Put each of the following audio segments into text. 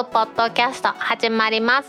ックポッドキャスト始まります。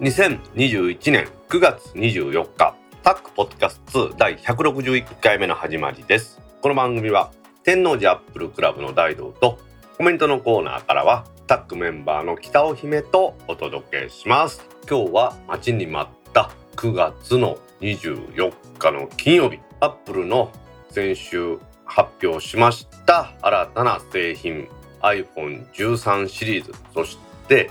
2021年9月24日タックポッドキャスト2第161回目の始まりです。この番組は天王寺アップルクラブの大道とコメントのコーナーからはタックメンバーの北尾姫とお届けします。今日は待ちに待った9月の24日の金曜日、アップルの先週発表しました新たな製品 iPhone 13シリーズ、そして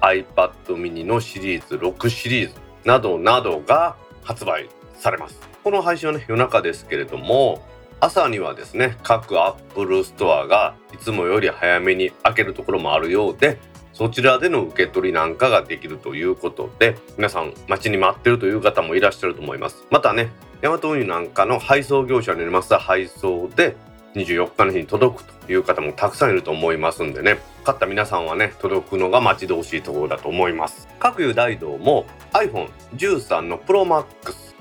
iPad mini のシリーズ6シリーズなどなどが発売されます。この配信はね、夜中ですけれども、朝にはですね、各アップルストアがいつもより早めに開けるところもあるようで、そちらでの受け取りなんかができるということで、皆さん待ちに待ってるという方もいらっしゃると思います。またね、ヤマト運輸なんかの配送業者によります配送で24日の日に届くという方もたくさんいると思いますんでね、買った皆さんはね、届くのが待ち遠しいところだと思います。各有大道も iPhone 13の ProMax、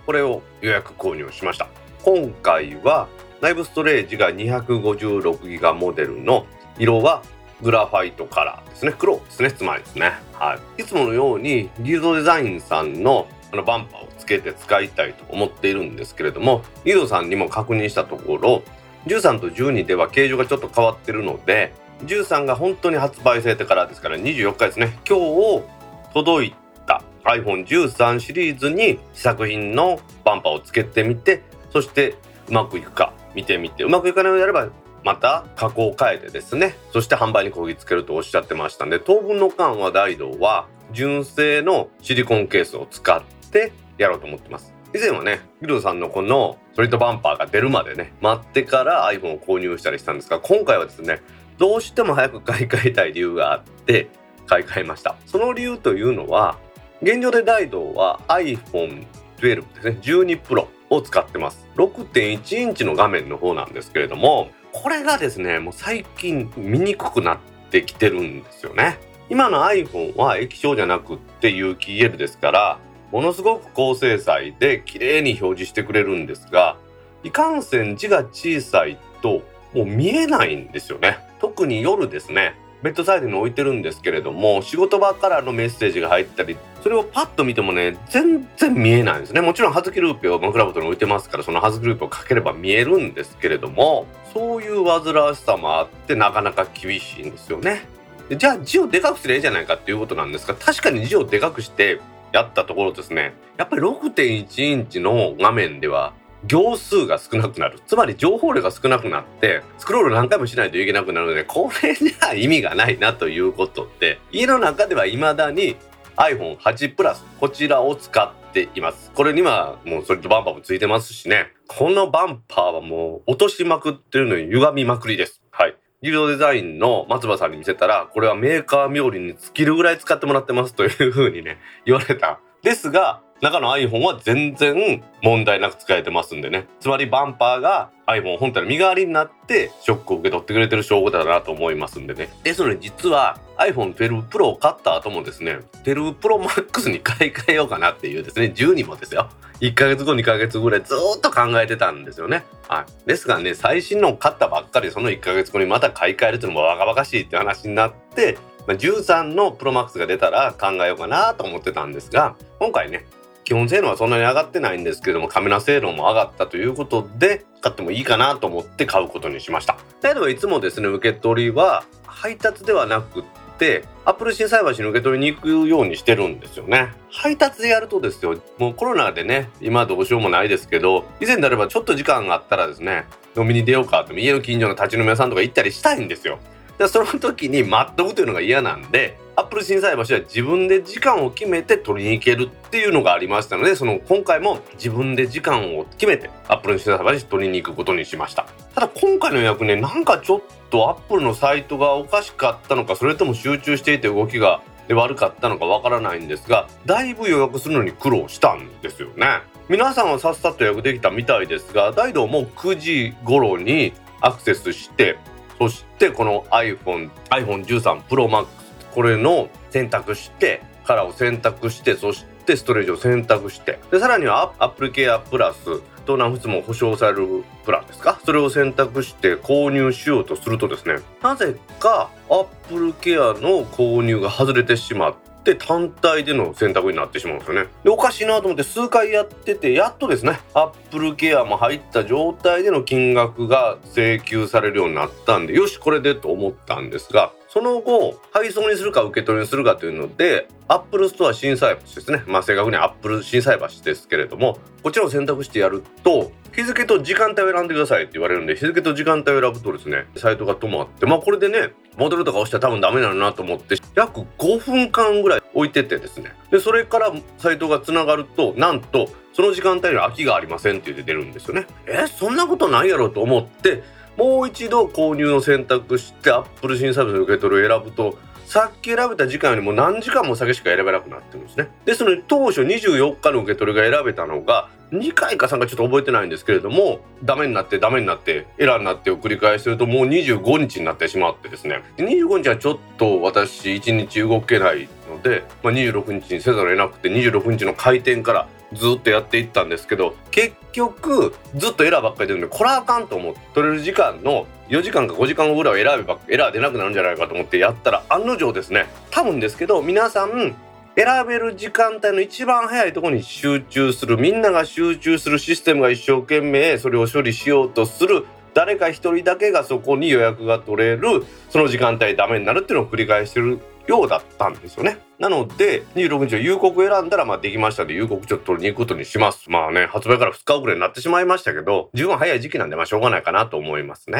これを予約購入しました。今回は内部ストレージが 256GB モデルの色はグラファイトカラーですね、黒ですね、つまりですね、はい、いつものようにリードデザインさんのバンパーをつけて使いたいと思っているんですけれども、リードさんにも確認したところ、13と12では形状がちょっと変わってるので、13が本当に発売されてからですから24日ですね、今日届いた iPhone 13シリーズに試作品のバンパーをつけてみて、そしてうまくいくか見てみて、うまくいかないようであればまた加工を変えてですね、そして販売にこぎつけるとおっしゃってましたんで、当分の間は大道は純正のシリコンケースを使ってやろうと思ってます。以前はね、ビルドさんのこのソリッドバンパーが出るまでね、待ってから iPhone を購入したりしたんですが、今回はですね、どうしても早く買い替えたい理由があって買い替えました。その理由というのは、現状で大道は iPhone 12ですね、12 Pro を使ってます。 6.1 インチの画面の方なんですけれども、これがですね、もう最近見にくくなってきてるんですよね。今の iPhone は液晶じゃなくって有機ELですから、ものすごく高精細で綺麗に表示してくれるんですが、いかんせん字が小さいともう見えないんですよね。特に夜ですね、ベッドサイドに置いてるんですけれども、仕事場からのメッセージが入ったり、それをパッと見てもね、全然見えないんですね。もちろんハズキルーペを枕元に置いてますから、そのハズキルーペをかければ見えるんですけれども、そういう煩わしさもあってなかなか厳しいんですよね。じゃあ字をでかくすればいいじゃないかっていうことなんですが、確かに字をでかくしてやったところですね、やっぱり 6.1 インチの画面では行数が少なくなる、つまり情報量が少なくなって、スクロール何回もしないといけなくなるので、これじゃ意味がないなということで、家の中では未だに iPhone8 プラス、こちらを使っています。これにはもうソリッドバンパーもついてますしね、このバンパーはもう落としまくってるのに歪みまくりです。はい、リードデザインの松葉さんに見せたら、これはメーカー冥利に尽きるぐらい使ってもらってますというふうにね、言われた。ですが、中の iPhone は全然問題なく使えてますんでね、つまりバンパーが iPhone 本体の身代わりになってショックを受け取ってくれてる証拠だなと思いますんでね。ですので、実は iPhone 12 Pro を買った後もですね、12 Pro Max に買い替えようかなっていうですね、12もですよ、1ヶ月後2ヶ月ぐらいずっと考えてたんですよね。はい、ですがね、最新のを買ったばっかり、その1ヶ月後にまた買い替えるというのも若々しいって話になって、13の Pro Max が出たら考えようかなと思ってたんですが、今回ね、基本性能はそんなに上がってないんですけども、カメラ性能も上がったということで、買ってもいいかなと思って買うことにしました。大道はいつもですね、受け取りは配達ではなくって、アップル新裁判所に受け取りに行くようにしてるんですよね。配達でやるとですよ、もうコロナでね、今どうしようもないですけど、以前であればちょっと時間があったらですね、飲みに出ようかと、家の近所の立ち飲み屋さんとか行ったりしたいんですよ。その時に待っとくというのが嫌なんで、アップル心斎橋は自分で時間を決めて取りに行けるっていうのがありましたので、その今回も自分で時間を決めてアップル心斎橋に取りに行くことにしました。ただ今回の予約ね、なんかちょっとアップルのサイトがおかしかったのか、それとも集中していて動きが悪かったのかわからないんですが、だいぶ予約するのに苦労したんですよね。皆さんはさっさと予約できたみたいですが、大道も9時頃にアクセスして、そしてこの iPhone13 Pro Max、 これの選択して、カラーを選択して、そしてストレージを選択して、でさらには Apple Care プラスと何筆も保証されるプランですか、それを選択して購入しようとするとですね、なぜか Apple Care の購入が外れてしまってで単体での選択になってしまうんですよね。でおかしいなと思って数回やってて、やっとですね Apple Care も入った状態での金額が請求されるようになったんで、よしこれでと思ったんですが、その後配送にするか受け取りにするかというので Apple Store 心斎橋ですね、正確には Apple 心斎橋ですけれども、こちらを選択してやると日付と時間帯を選んでくださいって言われるんで、日付と時間帯を選ぶとですねサイトが止まって、これでね戻るとか押したら多分ダメなのなと思って約5分間ぐらい置いててですね、でそれからサイトがつながると、なんとその時間帯には空きがありませんって言って出るんですよね。そんなことないやろと思って、もう一度購入を選択して Apple 新サービスの受け取りを選ぶと、さっき選べた時間よりも何時間も先しか選べなくなってるんですね。ですので当初24日の受け取りが選べたのが2回か3回ちょっと覚えてないんですけれども、ダメになってエラーになってを繰り返してると、もう25日になってしまってですね、25日はちょっと私1日動けないので、26日にせざるを得なくて26日の開店からずっとやっていったんですけど、結局ずっとエラーばっかり出るんで、これはあかんと思って、取れる時間の4時間か5時間後ぐらいはエラー出なくなるんじゃないかと思ってやったら、案の定ですね、多分ですけど皆さん選べる時間帯の一番早いところに集中する、みんなが集中するシステムが一生懸命それを処理しようとする、誰か一人だけがそこに予約が取れる、その時間帯ダメになるっていうのを繰り返してるようだったんですよね。なので26日は夕刻選んだらできましたので、夕刻ちょっと取りに行くことにします。発売から2日遅れになってしまいましたけど、十分早い時期なんでしょうがないかなと思いますね。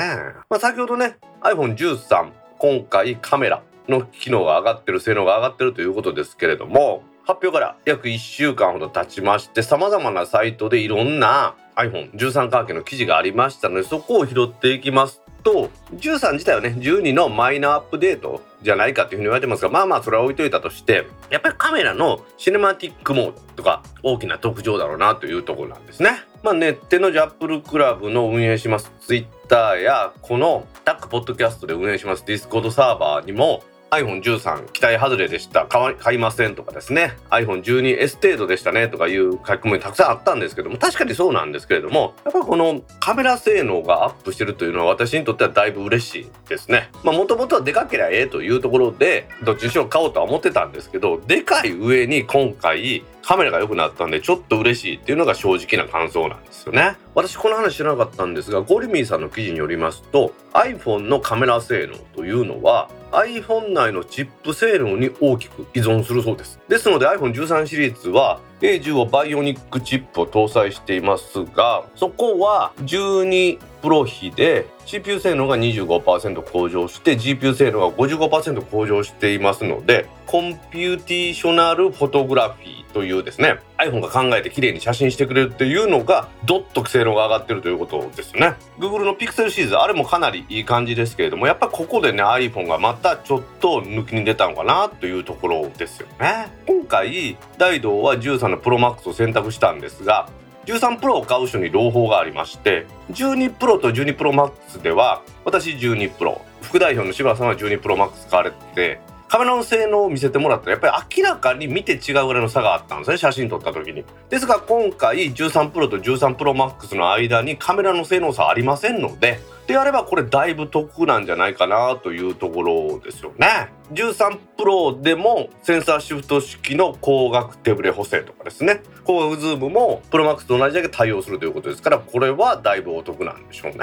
先ほどね iPhone13 今回カメラの機能が上がってる、性能が上がってるということですけれども、発表から約1週間ほど経ちまして、様々なサイトでいろんな iPhone13 関係の記事がありましたので、そこを拾っていきますと、13自体はね12のマイナーアップデートじゃないかというふうに言われてますが、それは置いといたとして、やっぱりカメラのシネマティックモードとか大きな特徴だろうなというところなんですね。手のアップルクラブの運営しますツイッターや、このタックポッドキャストで運営しますディスコードサーバーにも、iPhone13 期待外れでした、買いませんとかですね、iPhone12S 程度でしたねとかいう書き込みたくさんあったんですけども、確かにそうなんですけれども、やっぱりこのカメラ性能がアップしてるというのは私にとってはだいぶ嬉しいですね。もともとはでかけりゃええというところでどっちにしろ買おうとは思ってたんですけど、でかい上に今回カメラが良くなったんでちょっと嬉しいっていうのが正直な感想なんですよね。私この話知らなかったんですが、ゴリミーさんの記事によりますと、 iPhone のカメラ性能というのは iPhone 内のチップ性能に大きく依存するそうです。ですので iPhone13 シリーズは A15 バイオニックチップを搭載していますが、そこは12プロ比で CPU 性能が 25% 向上して GPU 性能が 55% 向上していますので、コンピューテーショナルフォトグラフィーというですね、 iPhone が考えて綺麗に写真してくれるっていうのがどっと性能が上がってるということですよね。 Google の Pixel シリーズ、あれもかなりいい感じですけれども、やっぱここでね iPhone がまたちょっと抜きに出たのかなというところですよね。今回大道は13の Pro Max を選択したんですが、13 Pro を買う人に朗報がありまして、12 Pro と12 Pro Max では、私12 Pro、 副代表の柴田さんは12 Pro Max 買われて、カメラの性能を見せてもらったらやっぱり明らかに見て違うぐらいの差があったんですね、写真撮った時に。ですが今回13 Pro と13 Pro Max の間にカメラの性能差ありませんので、であればこれだいぶ得なんじゃないかなというところですよね。13 Pro でもセンサーシフト式の光学手ブレ補正とかですね、光学ズームも Pro Max と同じだけ対応するということですから、これはだいぶお得なんでしょうね。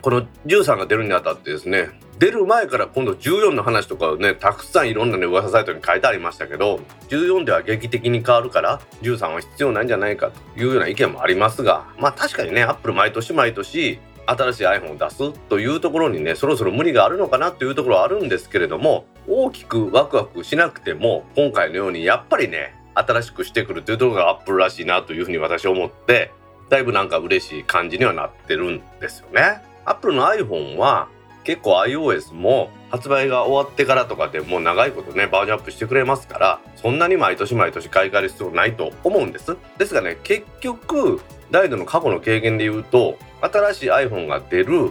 この13が出るにあたってですね、出る前から今度14の話とかをね、たくさんいろんな噂サイトに書いてありましたけど、14では劇的に変わるから13は必要ないんじゃないかというような意見もありますが、確かにね、アップル毎年毎年新しい iPhone を出すというところにね、そろそろ無理があるのかなというところはあるんですけれども、大きくワクワクしなくても今回のようにやっぱりね、新しくしてくるというところがアップルらしいなというふうに私思って、だいぶ嬉しい感じにはなってるんですよね。アップルの iPhone は結構 iOS も発売が終わってからとかでもう長いことねバージョンアップしてくれますから、そんなに毎年買い替える必要ないと思うんです。ですがね、結局大道の過去の経験で言うと、新しい iPhone が出る、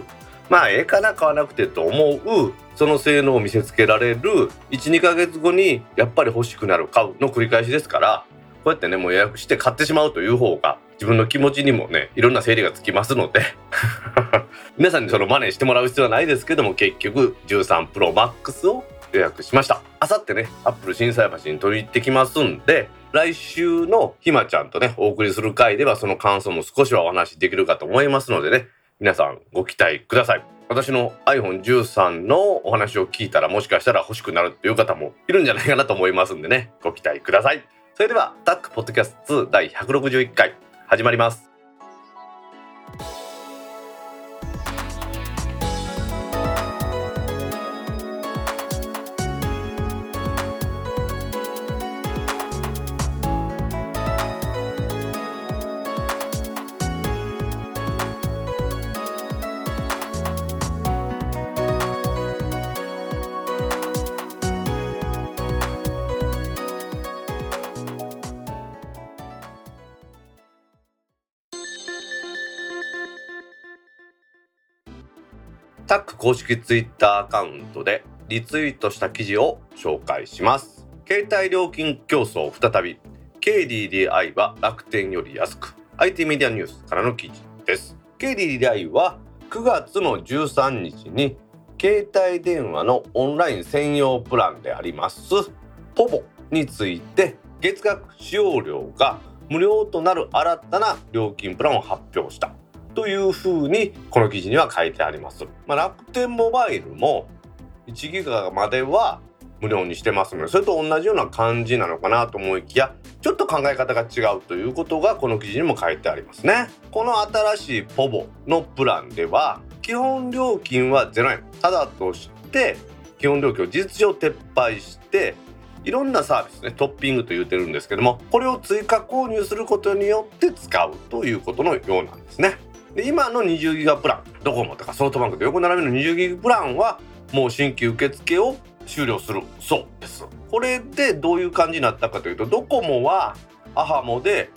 ええかな買わなくてと思う、その性能を見せつけられる、 1,2 ヶ月後にやっぱり欲しくなる、買うの繰り返しですから、こうやってねもう予約して買ってしまうという方が自分の気持ちにもね、いろんな整理がつきますので皆さんにそのマネしてもらう必要はないですけども、結局13 Pro Max を予約しました。あさってね、Apple 心斎橋に取り行ってきますんで、来週のひまちゃんとねお送りする回ではその感想も少しはお話できるかと思いますのでね、皆さんご期待ください。私の iPhone 13のお話を聞いたらもしかしたら欲しくなるっていう方もいるんじゃないかなと思いますんでね、ご期待ください。それではタックポッドキャスト2第161回始まります。タック公式ツイッターアカウントでリツイートした記事を紹介します。携帯料金競争再び、 KDDI は楽天より安く、 IT メディアニュースからの記事です。 KDDI は9月の13日に携帯電話のオンライン専用プランでありますポボについて、月額使用料が無料となる新たな料金プランを発表したというふうにこの記事には書いてあります。楽天モバイルも1ギガまでは無料にしてますので、それと同じような感じなのかなと思いきや、ちょっと考え方が違うということがこの記事にも書いてありますね。この新しいポボのプランでは基本料金は0円ただとして、基本料金を事実上撤廃して、いろんなサービスね、トッピングと言ってるんですけども、これを追加購入することによって使うということのようなんですね。で、今の20ギガプラン、ドコモとかソフトバンクと横並びの20ギガプランはもう新規受付を終了するそうです。これでどういう感じになったかというと、ドコモはアハモで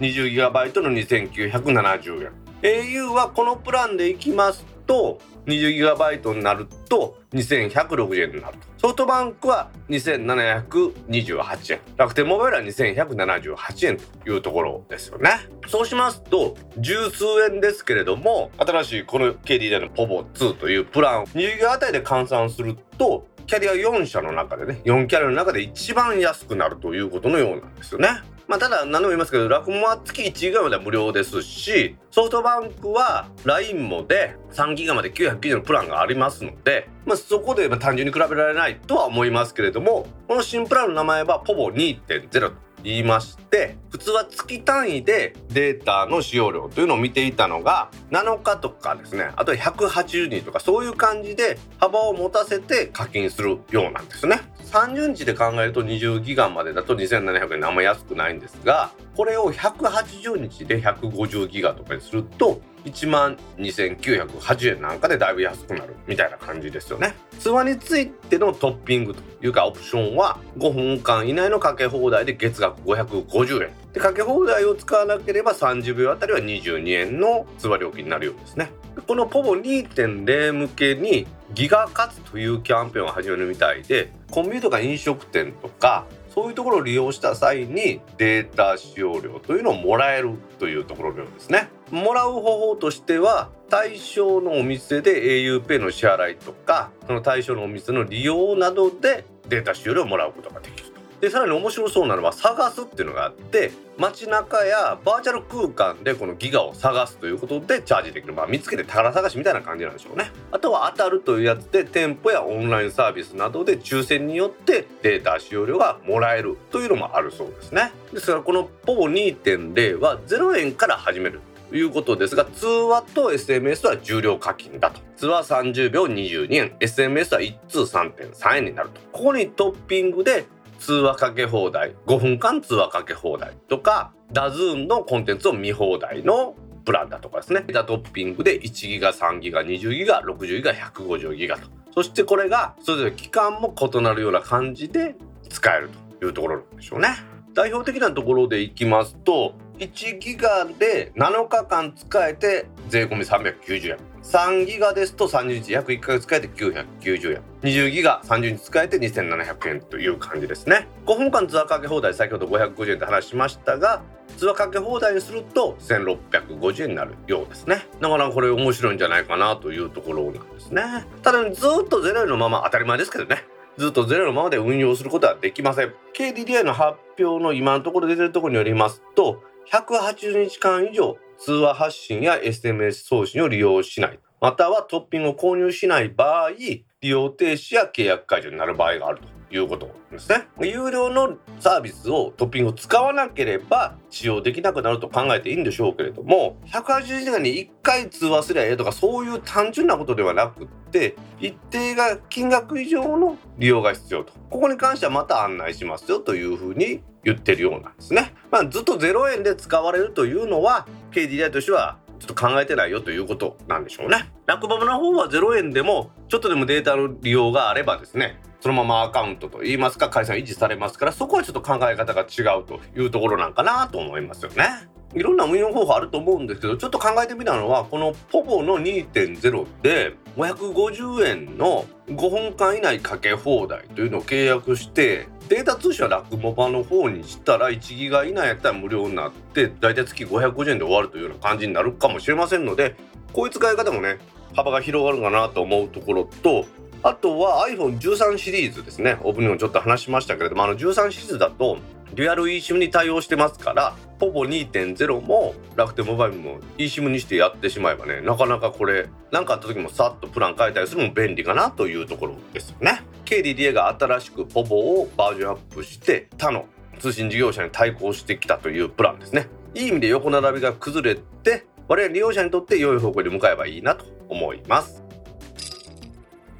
20GB の2970円、 au はこのプランでいきますと 20GB になると2160円になると、ソフトバンクは2728円、楽天モバイルは2178円というところですよね。そうしますと十数円ですけれども、新しいこの KDDI の POVO2 というプランを20ギガあたりで換算すると、キャリア4社の中でね、4キャリアの中で一番安くなるということのようなんですよね。ただ何度も言いますけど、ラクモは月1ギガまでは無料ですし、ソフトバンクは LINE もで3ギガまで990円のプランがありますので、そこで単純に比べられないとは思いますけれども、この新プランの名前は POVO2.0 と言いまして、普通は月単位でデータの使用量というのを見ていたのが7日とかですね、あと180人とかそういう感じで幅を持たせて課金するようなんですね。30日で考えると20ギガまでだと2700円であんま安くないんですが、これを180日で150ギガとかにすると12,980円なんかでだいぶ安くなるみたいな感じですよね。通話についてのトッピングというかオプションは5分間以内のかけ放題で月額550円で、かけ放題を使わなければ30秒あたりは22円の通話料金になるようですね。この POVO2.0 向けにギガ活というキャンペーンを始めるみたいで、コンビニとか飲食店とかそういうところを利用した際にデータ使用料というのをもらえるというところのようですね。もらう方法としては、対象のお店で auPay の支払いとか、その対象のお店の利用などでデータ使用料をもらうことができる。で、さらに面白そうなのは探すっていうのがあって、街中やバーチャル空間でこのギガを探すということでチャージできる、見つけて宝探しみたいな感じなんでしょうね。あとは当たるというやつで、店舗やオンラインサービスなどで抽選によってデータ使用料がもらえるというのもあるそうですね。ですからこの POVO2.0 は0円から始めるということですが、通話と SMS は重量課金だと。通話30秒22円、SMS は1通 3.3 円になると。ここにトッピングで通話かけ放題、5分間通話かけ放題とか DAZN のコンテンツを見放題のプランだとかですね、データトッピングで1ギガ、3ギガ、20ギガ、60ギガ、150ギガと、そしてこれがそれぞれ期間も異なるような感じで使えるというところなんでしょうね。代表的なところでいきますと、1ギガで7日間使えて税込み390円、3ギガですと30日約1ヶ月使えて990円、20ギガ30日使えて2700円という感じですね。5分間通話かけ放題、先ほど550円って話しましたが、通話かけ放題にすると1650円になるようですね。だからこれ面白いんじゃないかなというところなんですね。ただずっと0円のまま、当たり前ですけどね、ずっと0のままで運用することはできません。 KDDI の発表の今のところ出てるところによりますと、180日間以上通話発信や SMS 送信を利用しない、またはトッピングを購入しない場合、利用停止や契約解除になる場合があるということですね。有料のサービスをトッピングを使わなければ使用できなくなると考えていいんでしょうけれども、180時間に1回通話すりゃええとか、そういう単純なことではなくて、一定が金額以上の利用が必要と、ここに関してはまた案内しますよというふうに言ってるようなんですね。ずっと0円で使われるというのは KDDI としてはちょっと考えてないよということなんでしょうね。ラクバムの方は0円でもちょっとでもデータの利用があればですね、そのままアカウントといいますか回線維持されますから、そこはちょっと考え方が違うというところなんかなと思いますよね。いろんな運用方法あると思うんですけど、ちょっと考えてみたのは、このポボの 2.0 で550円の5分間以内かけ放題というのを契約して、データ通信はラクモバの方にしたら1ギガ以内やったら無料になって、だいたい月550円で終わるというような感じになるかもしれませんので、こういう使い方もね、幅が広がるかなと思うところと、あとは iPhone13 シリーズですね。オープニングもちょっと話しましたけれども、13シリーズだとデュアル eSIM に対応してますから、ポボ 2.0 も楽天モバイルも eSIM にしてやってしまえばね、なかなかこれ何かあった時もさっとプラン変えたりするのも便利かなというところですよね。 KDDI が新しくポボをバージョンアップして他の通信事業者に対抗してきたというプランですね。いい意味で横並びが崩れて、我々利用者にとって良い方向に向かえばいいなと思います。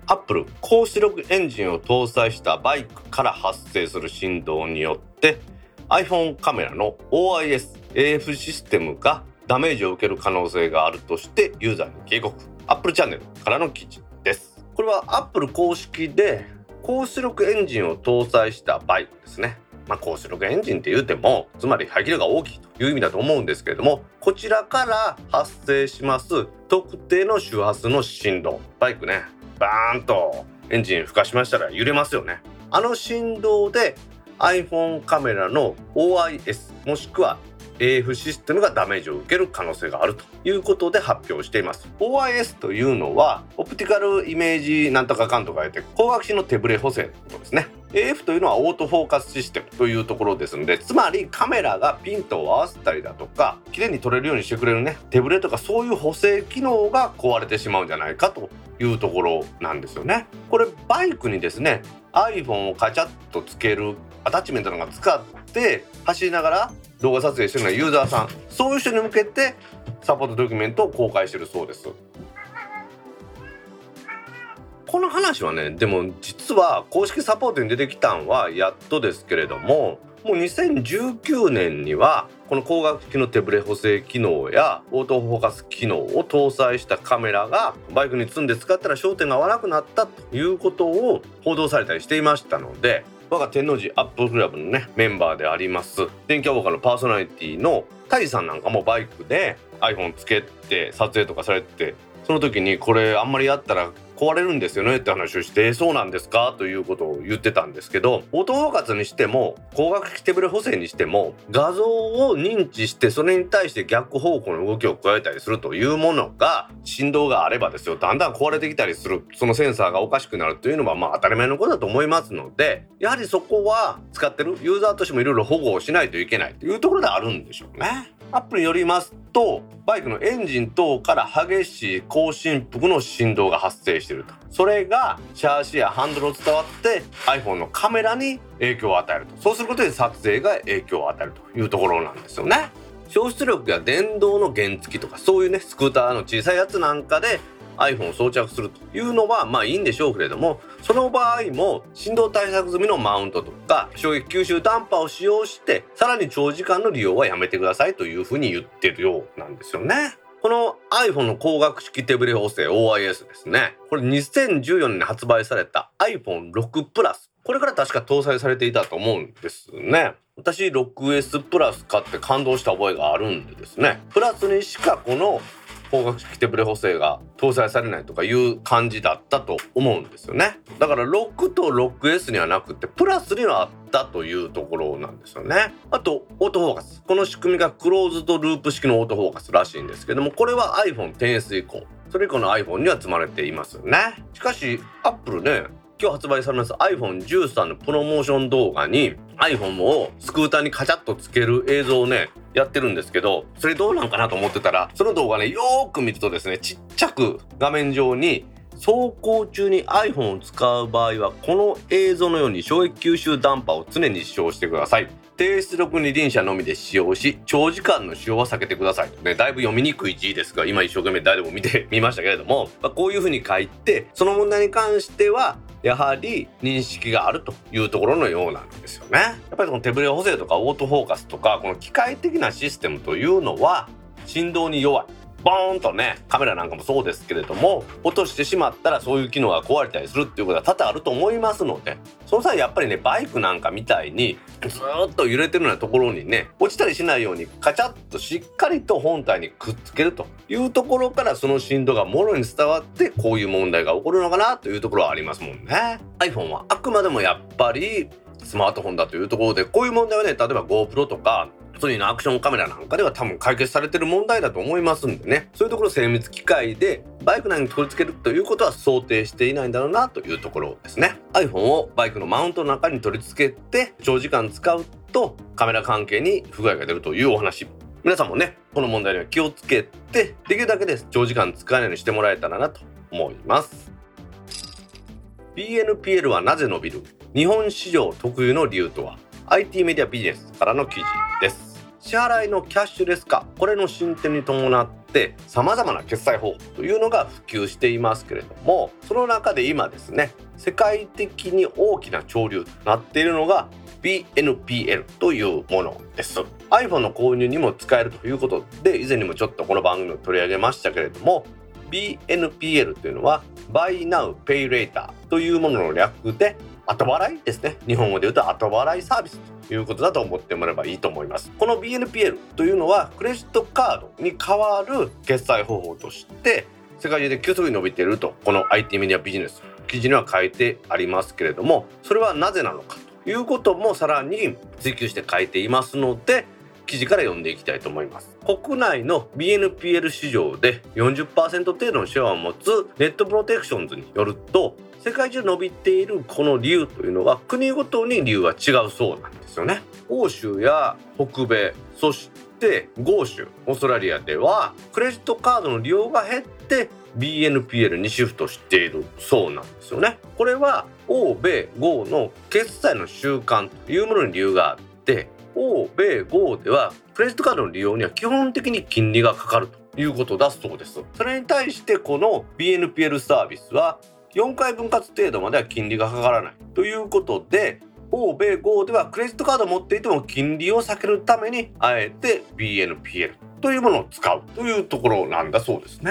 Apple 高出力エンジンを搭載したバイクから発生する振動によって iPhone カメラの OIS、AF システムがダメージを受ける可能性があるとしてユーザーに警告、 Apple チャンネルからの記事です。これは Apple 公式で高出力エンジンを搭載したバイクですね。高出力エンジンって言うても、つまり排気量が大きいという意味だと思うんですけれども、こちらから発生します特定の周波数の振動、バイクね、バーンとエンジンふかしましたら揺れますよね。あの振動で iPhone カメラの OIS もしくは AF システムがダメージを受ける可能性があるということで発表しています。 OIS というのはオプティカルイメージなんとかかんとか言って光学視の手ぶれ補正のことですね。 AF というのはオートフォーカスシステムというところですので、つまりカメラがピントを合わせたりだとか綺麗に撮れるようにしてくれるね、手ぶれとかそういう補正機能が壊れてしまうんじゃないかというところなんですよね。これバイクにですね iPhone をカチャッとつけるアタッチメントなんか使って走りながら動画撮影してるのはユーザーさん、そういう人に向けてサポートドキュメントを公開してるそうです。この話はね、でも実は公式サポートに出てきたんはやっとですけれども、もう2019年にはこの光学機の手ぶれ補正機能やオートフォーカス機能を搭載したカメラがバイクに積んで使ったら焦点が合わなくなったということを報道されたりしていましたので、我が天王寺アップルクラブのねメンバーであります電気アボカのパーソナリティのタイさんなんかもバイクで iPhone つけて撮影とかされて、その時にこれあんまりやったら壊れるんですよねって話をして、そうなんですかということを言ってたんですけど、オートフォーカスにしても光学手ぶれ補正にしても画像を認知してそれに対して逆方向の動きを加えたりするというものが、振動があればですよ、だんだん壊れてきたりする、そのセンサーがおかしくなるというのは当たり前のことだと思いますので、やはりそこは使ってるユーザーとしてもいろいろ保護をしないといけないというところであるんでしょうね。アップルによりますと、バイクのエンジン等から激しい高振幅の振動が発生していると、それがシャーシやハンドルを伝わって iPhone のカメラに影響を与えると、そうすることで撮影が影響を与えるというところなんですよね。消出力や電動の原付とかそういうねスクーターの小さいやつなんかで iPhone を装着するというのはまあいいんでしょうけれども、その場合も振動対策済みのマウントとか衝撃吸収短波を使用してさらに長時間の利用はやめてくださいというふうに言ってるようなんですよね。この iPhone の光学式手ぶれ補正 OIS ですね、これ2014年に発売された iPhone6 プラス、これから確か搭載されていたと思うんですね。私 6S プラス買って感動した覚えがあるんでですね、プラスにしかこの光学式手ブレ補正が搭載されないとかいう感じだったと思うんですよね。だから6と 6S にはなくてプラスにはあったというところなんですよね。あとオートフォーカス、この仕組みがクローズドループ式のオートフォーカスらしいんですけども、これは iPhone XS 以降、それ以降の iPhone には積まれていますよね。しかし Apple ね、今日発売されます iPhone13 のプロモーション動画に iPhone をスクーターにカチャッとつける映像をねやってるんですけど、それどうなんかなと思ってたら、その動画ねよーく見るとですね、ちっちゃく画面上に走行中に iPhone を使う場合はこの映像のように衝撃吸収ダンパーを常に使用してください、低出力二輪車のみで使用し長時間の使用は避けてください、ね、だいぶ読みにくい字ですが今一生懸命誰でも見てみましたけれども、こういうふうに書いて、その問題に関してはやはり認識があるというところのようなんですよね。やっぱりこの手ぶれ補正とかオートフォーカスとかこの機械的なシステムというのは振動に弱い、ボーンとねカメラなんかもそうですけれども落としてしまったらそういう機能が壊れたりするっていうことは多々あると思いますので、その際やっぱりねバイクなんかみたいにずっと揺れてるようなところにね落ちたりしないようにカチャッとしっかりと本体にくっつけるというところから、その振動がもろに伝わってこういう問題が起こるのかなというところはありますもんね。 iPhone はあくまでもやっぱりスマートフォンだというところで、こういう問題はね例えば GoPro とかソニーのアクションカメラなんかでは多分解決されてる問題だと思いますんでね、そういうところ精密機械でバイク内に取り付けるということは想定していないんだろうなというところですね。 iPhone をバイクのマウントの中に取り付けて長時間使うとカメラ関係に不具合が出るというお話、皆さんもねこの問題には気をつけてできるだけです長時間使えないようにしてもらえたらなと思います。 BNPL はなぜ伸びる？日本市場特有の理由とは？ IT メディアビジネスからの記事です。支払いのキャッシュレス化、これの進展に伴って様々な決済方法というのが普及していますけれども、その中で今ですね世界的に大きな潮流となっているのが BNPL というものです。 iPhone の購入にも使えるということで以前にもちょっとこの番組を取り上げましたけれども、 BNPL というのは Buy Now Pay Later というものの略で後払いですね、日本語で言うと後払いサービスということだと思ってもらえばいいと思います。この BNPL というのはクレジットカードに代わる決済方法として世界中で急速に伸びているとこの IT メディアビジネス記事には書いてありますけれども、それはなぜなのかということもさらに追求して書いていますので記事から読んでいきたいと思います。国内の BNPL 市場で 40% 程度のシェアを持つネットプロテクションズによると、世界中伸びているこの理由というのは国ごとに理由は違うそうなんですよね。欧州や北米、そして豪州オーストラリアではクレジットカードの利用が減って BNPL にシフトしているそうなんですよね。これは欧米豪の決済の習慣というものに理由があって、欧米豪ではクレジットカードの利用には基本的に金利がかかるということだそうです。それに対してこの BNPL サービスは4回分割程度までは金利がかからないということで、欧米豪ではクレジットカードを持っていても金利を避けるためにあえて BNPL というものを使うというところなんだそうですね。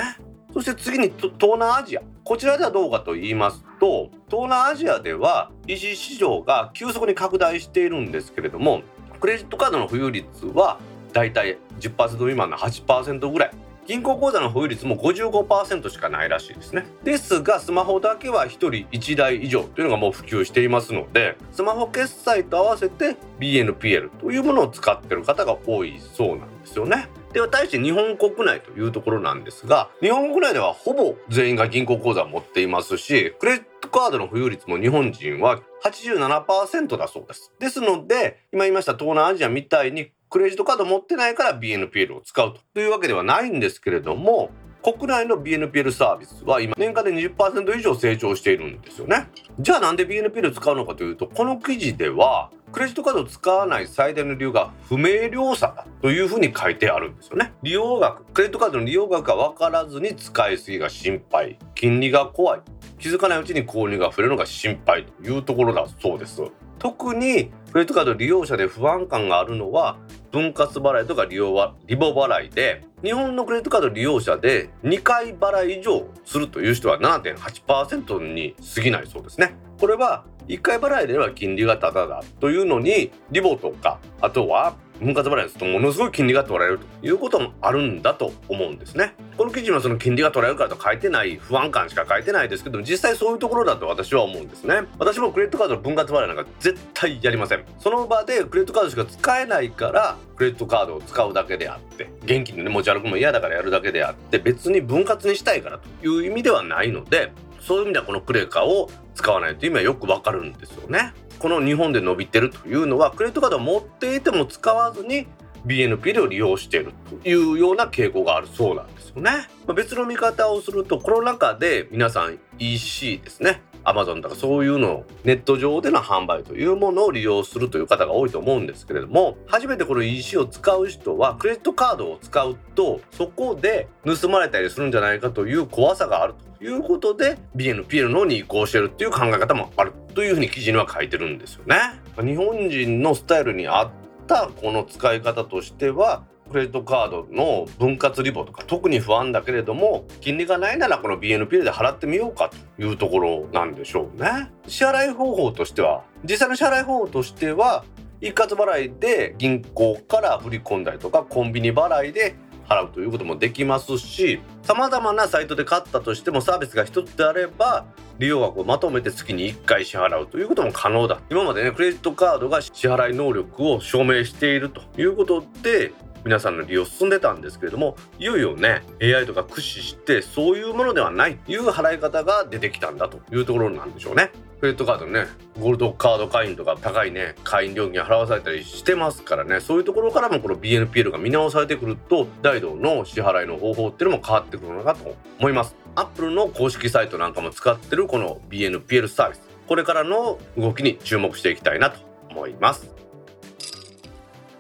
そして次に東南アジア、こちらではどうかと言いますと、東南アジアでは EC 市場が急速に拡大しているんですけれども、クレジットカードの保有率はだいたい 10% 未満の 8% ぐらい、銀行口座の保有率も 55% しかないらしいですね。ですがスマホだけは1人1台以上というのがもう普及していますので、スマホ決済と合わせて BNPL というものを使っている方が多いそうなんですよね。では対して日本国内というところなんですが、日本国内ではほぼ全員が銀行口座を持っていますし、クレジットカードの保有率も日本人は 87% だそうです。ですので今言いました東南アジアみたいにクレジットカード持ってないから BNPL を使うというわけではないんですけれども、国内の BNPL サービスは今年間で 20% 以上成長しているんですよね。じゃあなんで BNPL を使うのかというと、この記事ではクレジットカードを使わない最大の理由が不明瞭さだというふうに書いてあるんですよね。利用額、クレジットカードの利用額が分からずに使いすぎが心配、金利が怖い、気づかないうちに購入が増えるのが心配というところだそうです。特にクレジットカード利用者で不安感があるのは分割払いとかリボ払いで、日本のクレジットカード利用者で2回払い以上するという人は 7.8% に過ぎないそうですね。これは1回払いでは金利がタダだというのに、リボとかあとは分割払いをするとものすごい金利が取られるということもあるんだと思うんですね。この記事はその金利が取られるからと書いてない不安感しか書いてないですけども、実際そういうところだと私は思うんですね。私もクレジットカードの分割払いなんか絶対やりません。その場でクレジットカードしか使えないからクレジットカードを使うだけであって、現金で持ち歩くも嫌だからやるだけであって、別に分割にしたいからという意味ではないので、そういう意味ではこのクレカを使わないという意味はよくわかるんですよね。この日本で伸びてるというのは、クレジットカードを持っていても使わずに BNPL を利用しているというような傾向があるそうなんですよね。別の見方をすると、この中で皆さん EC ですね、Amazon とかそういうのをネット上での販売というものを利用するという方が多いと思うんですけれども、初めてこの EC を使う人はクレジットカードを使うとそこで盗まれたりするんじゃないかという怖さがあるということで BNPL の方に移行しているという考え方もあるというふうに記事には書いてるんですよね。日本人のスタイルに合ったこの使い方としては、クレジットカードの分割リボとか特に不安だけれども、金利がないならこの BNPL で払ってみようかというところなんでしょうね。支払い方法としては、実際の支払い方法としては一括払いで銀行から振り込んだりとか、コンビニ払いで払うということもできますし、様々なサイトで買ったとしてもサービスが一つであれば利用額をまとめて月に1回支払うということも可能だ。今までね、クレジットカードが支払い能力を証明しているということで皆さんの利用進んでたんですけれども、いよいよね AI とか駆使してそういうものではないという払い方が出てきたんだというところなんでしょうね。クレジットカードね、ゴールドカード会員とか高いね会員料金が払わされたりしてますからね、そういうところからもこの BNPL が見直されてくると大道の支払いの方法っていうのも変わってくるのかと思います。 Apple の公式サイトなんかも使ってるこの BNPL サービス、これからの動きに注目していきたいなと思います。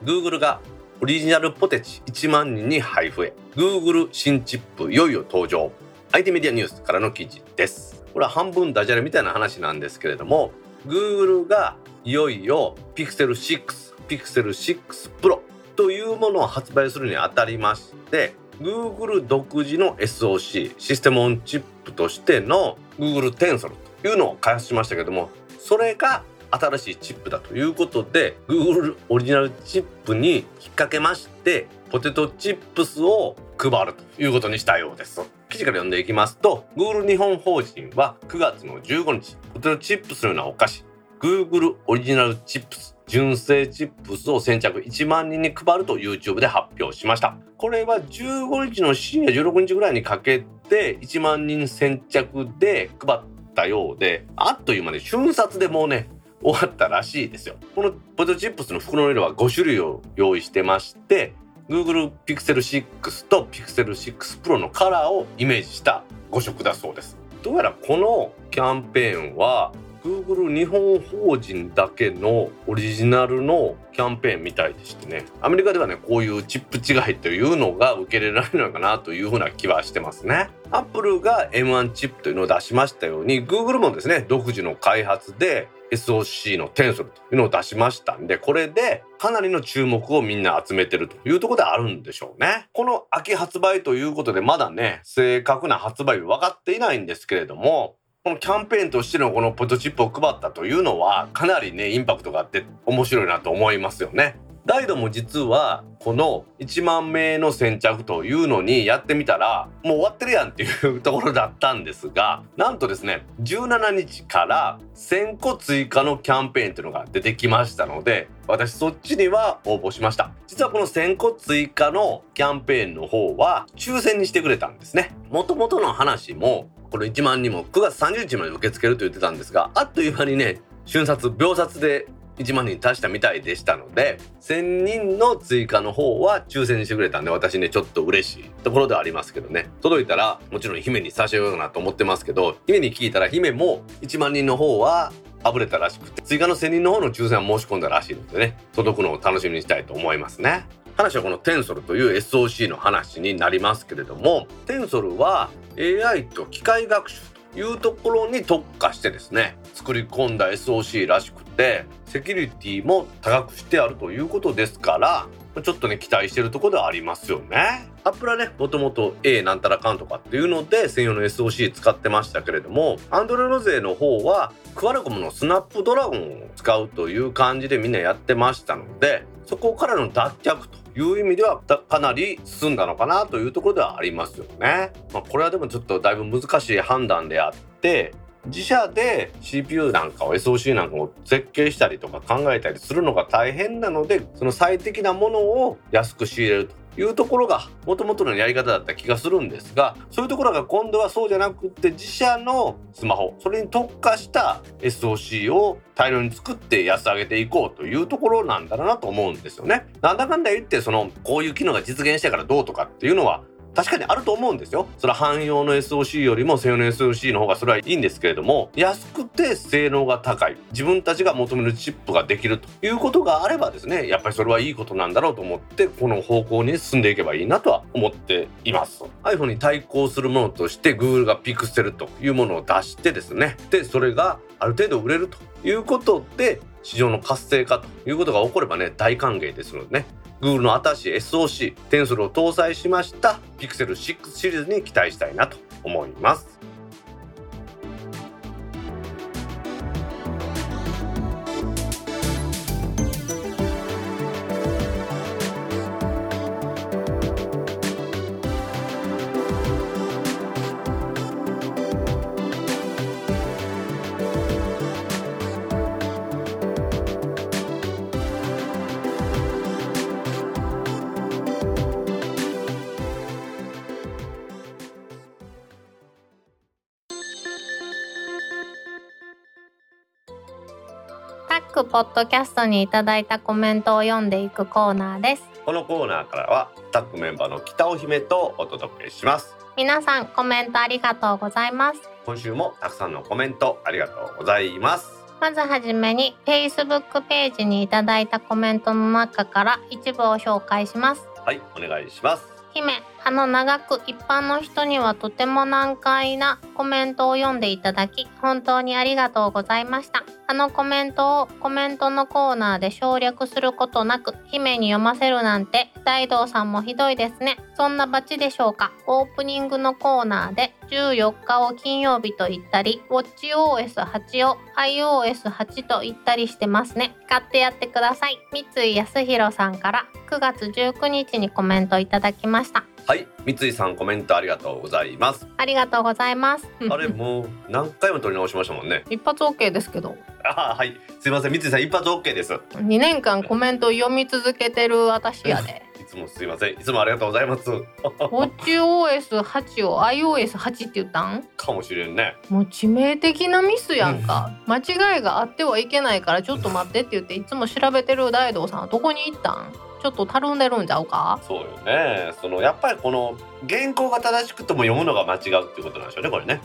Google がオリジナルポテチ1万人に配布へ、 Google 新チップいよいよ登場。 IT メディアニュースからの記事です。これは半分ダジャレみたいな話なんですけれども、 Google がいよいよ Pixel 6、Pixel 6 Pro というものを発売するにあたりまして、 Google 独自の SoC システムオンチップとしての Google Tensor というのを開発しましたけれども、それが新しいチップだということで Google オリジナルチップに引っ掛けまして、ポテトチップスを配るということにしたようです。記事から読んでいきますと、 Google 日本法人は9月の15日、ポテトチップスのようなお菓子 Google オリジナルチップス純正チップスを先着1万人に配ると YouTube で発表しました。これは15日の深夜16日ぐらいにかけて1万人先着で配ったようで、あっという間で瞬殺でもうね終わったらしいですよ。このポテトチップスの袋の色は5種類を用意してまして、 Google Pixel 6と Pixel 6 Pro のカラーをイメージした5色だそうです。どうやらこのキャンペーンは Google 日本法人だけのオリジナルのキャンペーンみたいでしてね、アメリカではねこういうチップ違いというのが受け入れられるのかなというふうな気はしてますね。 Apple が M1 チップというのを出しましたように、 Google もですね独自の開発でSoC のテンソルというのを出しましたんで、これでかなりの注目をみんな集めてるというところであるんでしょうね。この秋発売ということでまだね正確な発売分かっていないんですけれども、このキャンペーンとしてのこのポテトチップを配ったというのはかなりねインパクトがあって面白いなと思いますよね。DAZNも実はこの1万名の先着というのにやってみたらもう終わってるやんっていうところだったんですが、なんとですね17日から1000個追加のキャンペーンというのが出てきましたので、私そっちには応募しました。実はこの1000個追加のキャンペーンの方は抽選にしてくれたんですね。もともとの話もこの1万人も9月30日まで受け付けると言ってたんですが、あっという間にね瞬殺秒殺で1万人達したみたいでしたので、1000人の追加の方は抽選にしてくれたんで、私ねちょっと嬉しいところではありますけどね。届いたらもちろん姫に差し上げようかなと思ってますけど、姫に聞いたら姫も1万人の方はあぶれたらしくて、追加の1000人の方の抽選を申し込んだらしいのでね、届くのを楽しみにしたいと思いますね。話はこのテンソルという SoC の話になりますけれども、テンソルは AI と機械学習というところに特化してですね作り込んだ SoC らしくて、セキュリティも高くしてあるということですから、ちょっとね期待してるところではありますよね。アップルはねもともと A なんたらかんとかっていうので専用の SoC 使ってましたけれども、アンドロイド勢の方はクアルコムのスナップドラゴンを使うという感じでみんなやってましたので、そこからの脱却という意味ではかなり進んだのかなというところではありますよね。これはでもちょっとだいぶ難しい判断であって、自社で CPU なんかを SOC なんかを設計したりとか考えたりするのが大変なので、その最適なものを安く仕入れるというところが元々のやり方だった気がするんですが、そういうところが今度はそうじゃなくて、自社のスマホ、それに特化した SOC を大量に作って安上げていこうというところなんだろうなと思うんですよね。なんだかんだ言って、そのこういう機能が実現したからどうとかっていうのは確かにあると思うんですよ。それは汎用の SOC よりも性能の SOC の方がそれはいいんですけれども、安くて性能が高い、自分たちが求めるチップができるということがあればですね、やっぱりそれはいいことなんだろうと思って、この方向に進んでいけばいいなとは思っています。 iPhone に対抗するものとして Google が Pixel というものを出してですね、でそれがある程度売れるということで市場の活性化ということが起こればね、大歓迎ですのでね、Google の新しい SOC、Tensor を搭載しました Pixel 6シリーズに期待したいなと思います。タックポッドキャストにいただいたコメントを読んでいくコーナーです。このコーナーからはタックメンバーの北尾姫とお届けします。皆さんコメントありがとうございます。今週もたくさんのコメントありがとうございます。まずはじめに Facebook ページにいただいたコメントの中から一部を紹介します。はい、お願いします。姫、長く一般の人にはとても難解なコメントを読んでいただき本当にありがとうございました。コメントをコメントのコーナーで省略することなく姫に読ませるなんて大道さんもひどいですね。そんなバチでしょうか。オープニングのコーナーで14日を金曜日と言ったり watchOS8 を iOS8 と言ったりしてますね。使ってやってください。三井康弘さんから9月19日にコメントいただきました。はい、三井さんコメントありがとうございます。ありがとうございます。あれもう何回も撮り直しましたもんね。一発 OK ですけど。あ、はい、すいません、三井さん一発 OK です。2年間コメント読み続けてる私やで。いつもすいません、いつもありがとうございます。watchOS8 を iOS8 って言ったんかもしれんね。もう致命的なミスやんか。間違いがあってはいけないからちょっと待ってって言っていつも調べてる大道さんはどこに行ったん。ちょっとたるんでるんちゃうか。そうよね。やっぱりこの原稿が正しくとも読むのが間違うっていうことなんでしょうね、これね。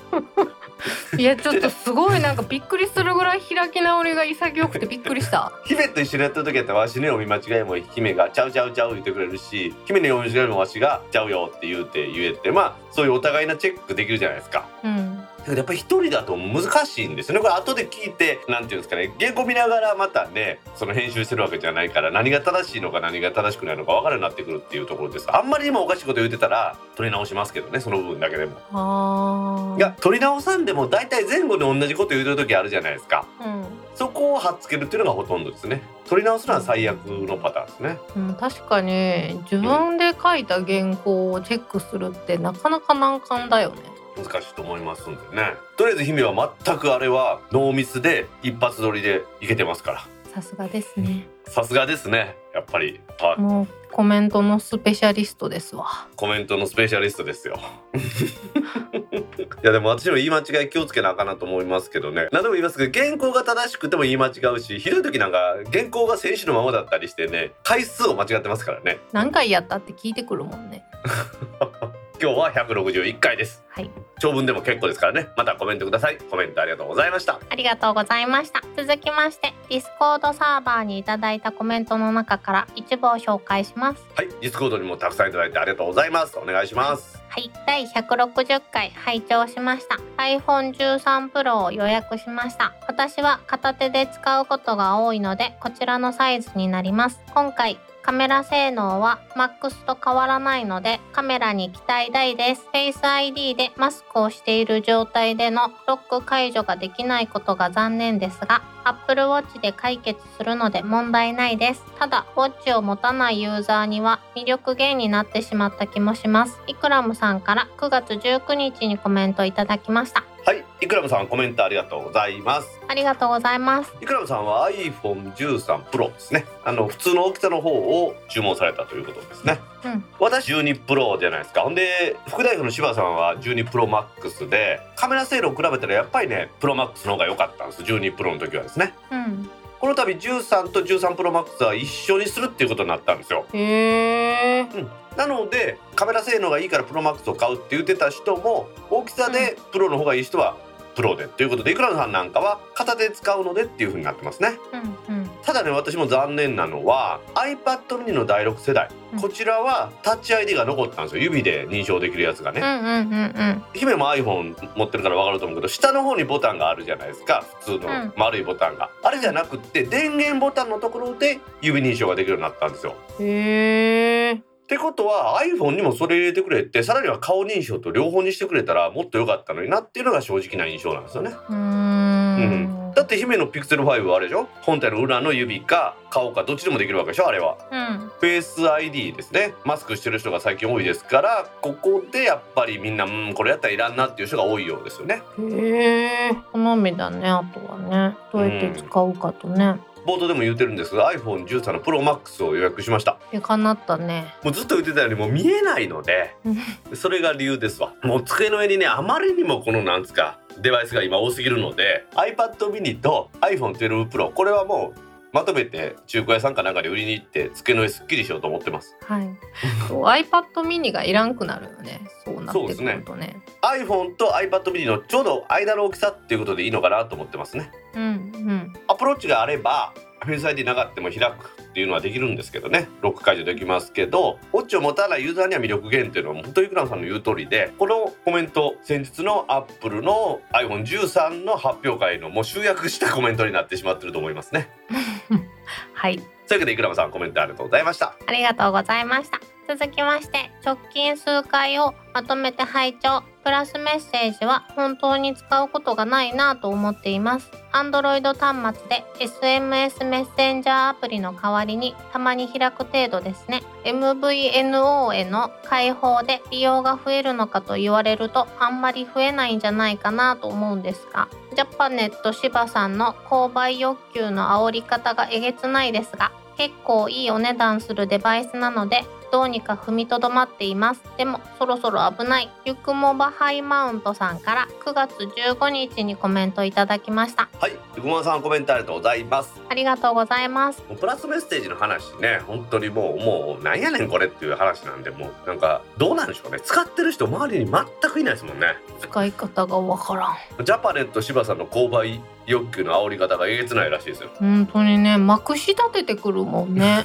いやちょっとすごいなんかびっくりするぐらい開き直りが潔くてびっくりした。姫と一緒にやった時やったらわしの読み間違いも姫がちゃうちゃうちゃう言ってくれるし、姫の読み間違いもわしがちゃうよって言えて、まあそういうお互いのチェックできるじゃないですか。うん。やっぱり一人だと難しいんですよね。これ後で聞いてなんていうんですかね、原稿見ながらまたね、その編集してるわけじゃないから何が正しいのか何が正しくないのか分からなくなってくるっていうところです。あんまり今おかしいこと言ってたら取り直しますけどね、その部分だけでも。あいや取り直さんでも大体前後で同じこと言うてる時あるじゃないですか、うん、そこをはっつけるっていうのがほとんどですね。取り直すのは最悪のパターンですね、うん、確かに自分で書いた原稿をチェックするってなかなか難関だよね。難しいと思いますんでね。とりあえず姫は全くあれはノーミスで一発撮りでいけてますから。さすがですね。さすがですね。やっぱり、はい、もうコメントのスペシャリストですわ。コメントのスペシャリストですよ。いやでも私も言い間違い気をつけなあかんなと思いますけどね。何度も言いますけど、原稿が正しくても言い間違うし、ひどい時なんか原稿が選手のままだったりしてね、回数を間違ってますからね。何回やったって聞いてくるもんね。今日は161回です、はい、長文でも結構ですからね。またコメントください。コメントありがとうございました。ありがとうございました。続きまして Discord サーバーにいただいたコメントの中から一部を紹介します。はい、 Discord にもたくさんいただいてありがとうございます。お願いします。はい、第160回拝聴しました。 iPhone 13 Pro を予約しました。私は片手で使うことが多いのでこちらのサイズになります。今回カメラ性能は MAX と変わらないのでカメラに期待大です。 Face ID でマスクをしている状態でのロック解除ができないことが残念ですが、 Apple Watch で解決するので問題ないです。ただ Watch を持たないユーザーには魅力減になってしまった気もします。イクラムさんから9月19日にコメントいただきました。はい、イクラムさんコメントありがとうございます。ありがとうございます。イクラムさんは iPhone 13 Pro ですね。普通の大きさの方を注文されたということですね、うん、私12 Pro じゃないですか。ほんで副大夫の柴さんは12 Pro Max で、カメラ性能を比べたらやっぱりね Pro Max の方が良かったんです。12 Pro の時はですね、うん、この度13と13 Pro Max は一緒にするっていうことになったんですよ。へー、うん、なのでカメラ性能がいいからプロマックスを買うって言ってた人も、大きさでプロの方がいい人はプロでということで、いくらさんなんかは片手使うのでっていう風になってますね、うんうん、ただね、私も残念なのは iPad mini の第6世代、うん、こちらはタッチ ID が残ったんですよ。指で認証できるやつがね、うんうんうんうん、姫も iPhone 持ってるから分かると思うけど、下の方にボタンがあるじゃないですか、普通の丸いボタンが、うん、あれじゃなくって電源ボタンのところで指認証ができるようになったんですよ。へー、ってことは iPhone にもそれ入れてくれて、さらには顔認証と両方にしてくれたらもっと良かったのになっていうのが正直な印象なんですよね。うん、だって姫の Pixel 5はあれでしょ、本体の裏の指か顔かどっちでもできるわけでしょ、あれは、うん、Face ID ですね。マスクしてる人が最近多いですから、ここでやっぱりみんなこれやったらいらんなっていう人が多いようですよね。へー、好みだね。あとはね、どうやって使うかとね、冒頭でも言ってるんですが iPhone 13の Pro Max を予約しました。いや、かなったね。もうずっと言ってたようにもう見えないのでそれが理由ですわ。もう机の上にね、あまりにもこのなんつかデバイスが今多すぎるので iPad mini と iPhone 12 Pro、 これはもうまとめて中古屋さんかなんかで売りに行って机の上すっきりしようと思ってます。はい。iPad mini がいらんくなるよね。そうなってくるとね。iPhone と iPad mini のちょうど間の大きさっていうことでいいのかなと思ってますね。うんうん。Apple Watch があればFace ID なかっても開くっていうのはできるんですけどね、ロック解除できますけど、ウォッチを持たないユーザーには魅力減っていうのは本当にイクラムさんの言う通りで、このコメント先日の Apple の iPhone 13の発表会のもう集約したコメントになってしまってると思いますねはい、というわけでイクラムさんコメントありがとうございました。ありがとうございました。続きまして、直近数回をまとめて拝聴、プラスメッセージは本当に使うことがないなと思っています。Android 端末で SMS メッセンジャーアプリの代わりにたまに開く程度ですね。MVNO への開放で利用が増えるのかと言われるとあんまり増えないんじゃないかなと思うんですが、ジャパネット柴さんの購買欲求の煽り方がえげつないですが、結構いいお値段するデバイスなのでどうにか踏みとどまっています。でもそろそろ危ない。ゆくもばハイマウントさんから9月15日にコメントいただきました。はい、ゆくもばさんコメントありがとうございます。ありがとうございます。プラスメッセージの話ね、本当にもうなんやねんこれっていう話なんで、もうなんかどうなんでしょうね、使ってる人周りに全くいないですもんね。使い方がわからん。ジャパネット柴さんの購買欲求の煽り方がえげつないらしいですよ。本当にね、まくし立ててくるもんね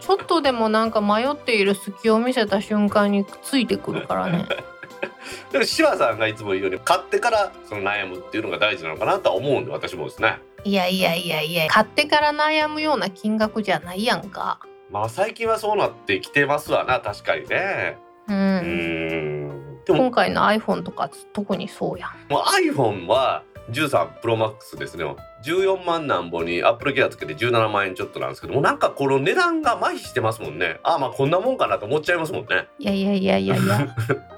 ちょっとでもなんか迷っている隙を見せた瞬間についてくるからねでも柴さんがいつも言うように買ってからその悩むっていうのが大事なのかなとは思うんで、私もですね。いや買ってから悩むような金額じゃないやんか。まあ最近はそうなってきてますわな、確かにね。でも今回の iPhone とか特にそうやん。もう iPhone は13 Pro Max ですね、14万なんぼにアップルケアつけて17万円ちょっとなんですけども、なんかこの値段が麻痺してますもんね。あ、まあこんなもんかなと思っちゃいますもんね。いや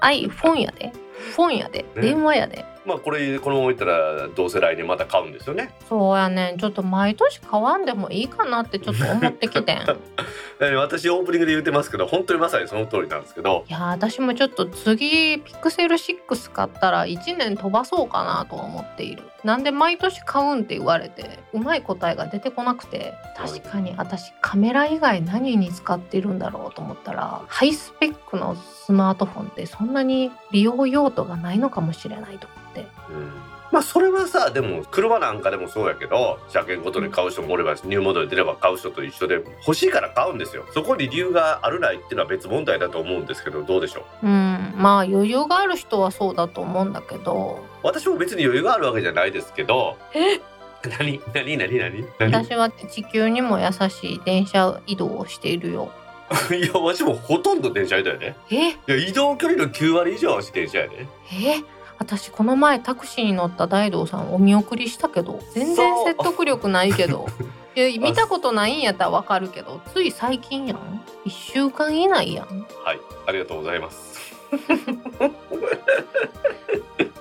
iPhone やで、フォンやで、ね、電話やで。まあこのままいったらどうせ来年また買うんですよね。そうやねん、ちょっと毎年買わんでもいいかなってちょっと思ってきてん私オープニングで言ってますけど本当にまさにその通りなんですけど、いや私もちょっと次ピクセル6買ったら1年飛ばそうかなと思っている。なんで毎年買うんって言われてうまい答えが出てこなくて、確かに私カメラ以外何に使ってるんだろうと思ったら、ハイスペックのスマートフォンってそんなに利用用途がないのかもしれないと思って、まあそれはさ、でも車なんかでもそうやけど、車検ごとに買う人もおればニューモデル出れば買う人と一緒で欲しいから買うんですよ。そこに理由があるないっていうのは別問題だと思うんですけど、どうでしょう。まあ余裕がある人はそうだと思うんだけど、私も別に余裕があるわけじゃないですけど何私は地球にも優しい電車移動をしているよ。いや、わしもほとんど電車だよね。いや、移動距離の9割以上は電車やね。私この前タクシーに乗った大道さんお見送りしたけど全然説得力ないけどいや見たことないんやったらわかるけどつい最近やん。1週間以内やん。はい、ありがとうございます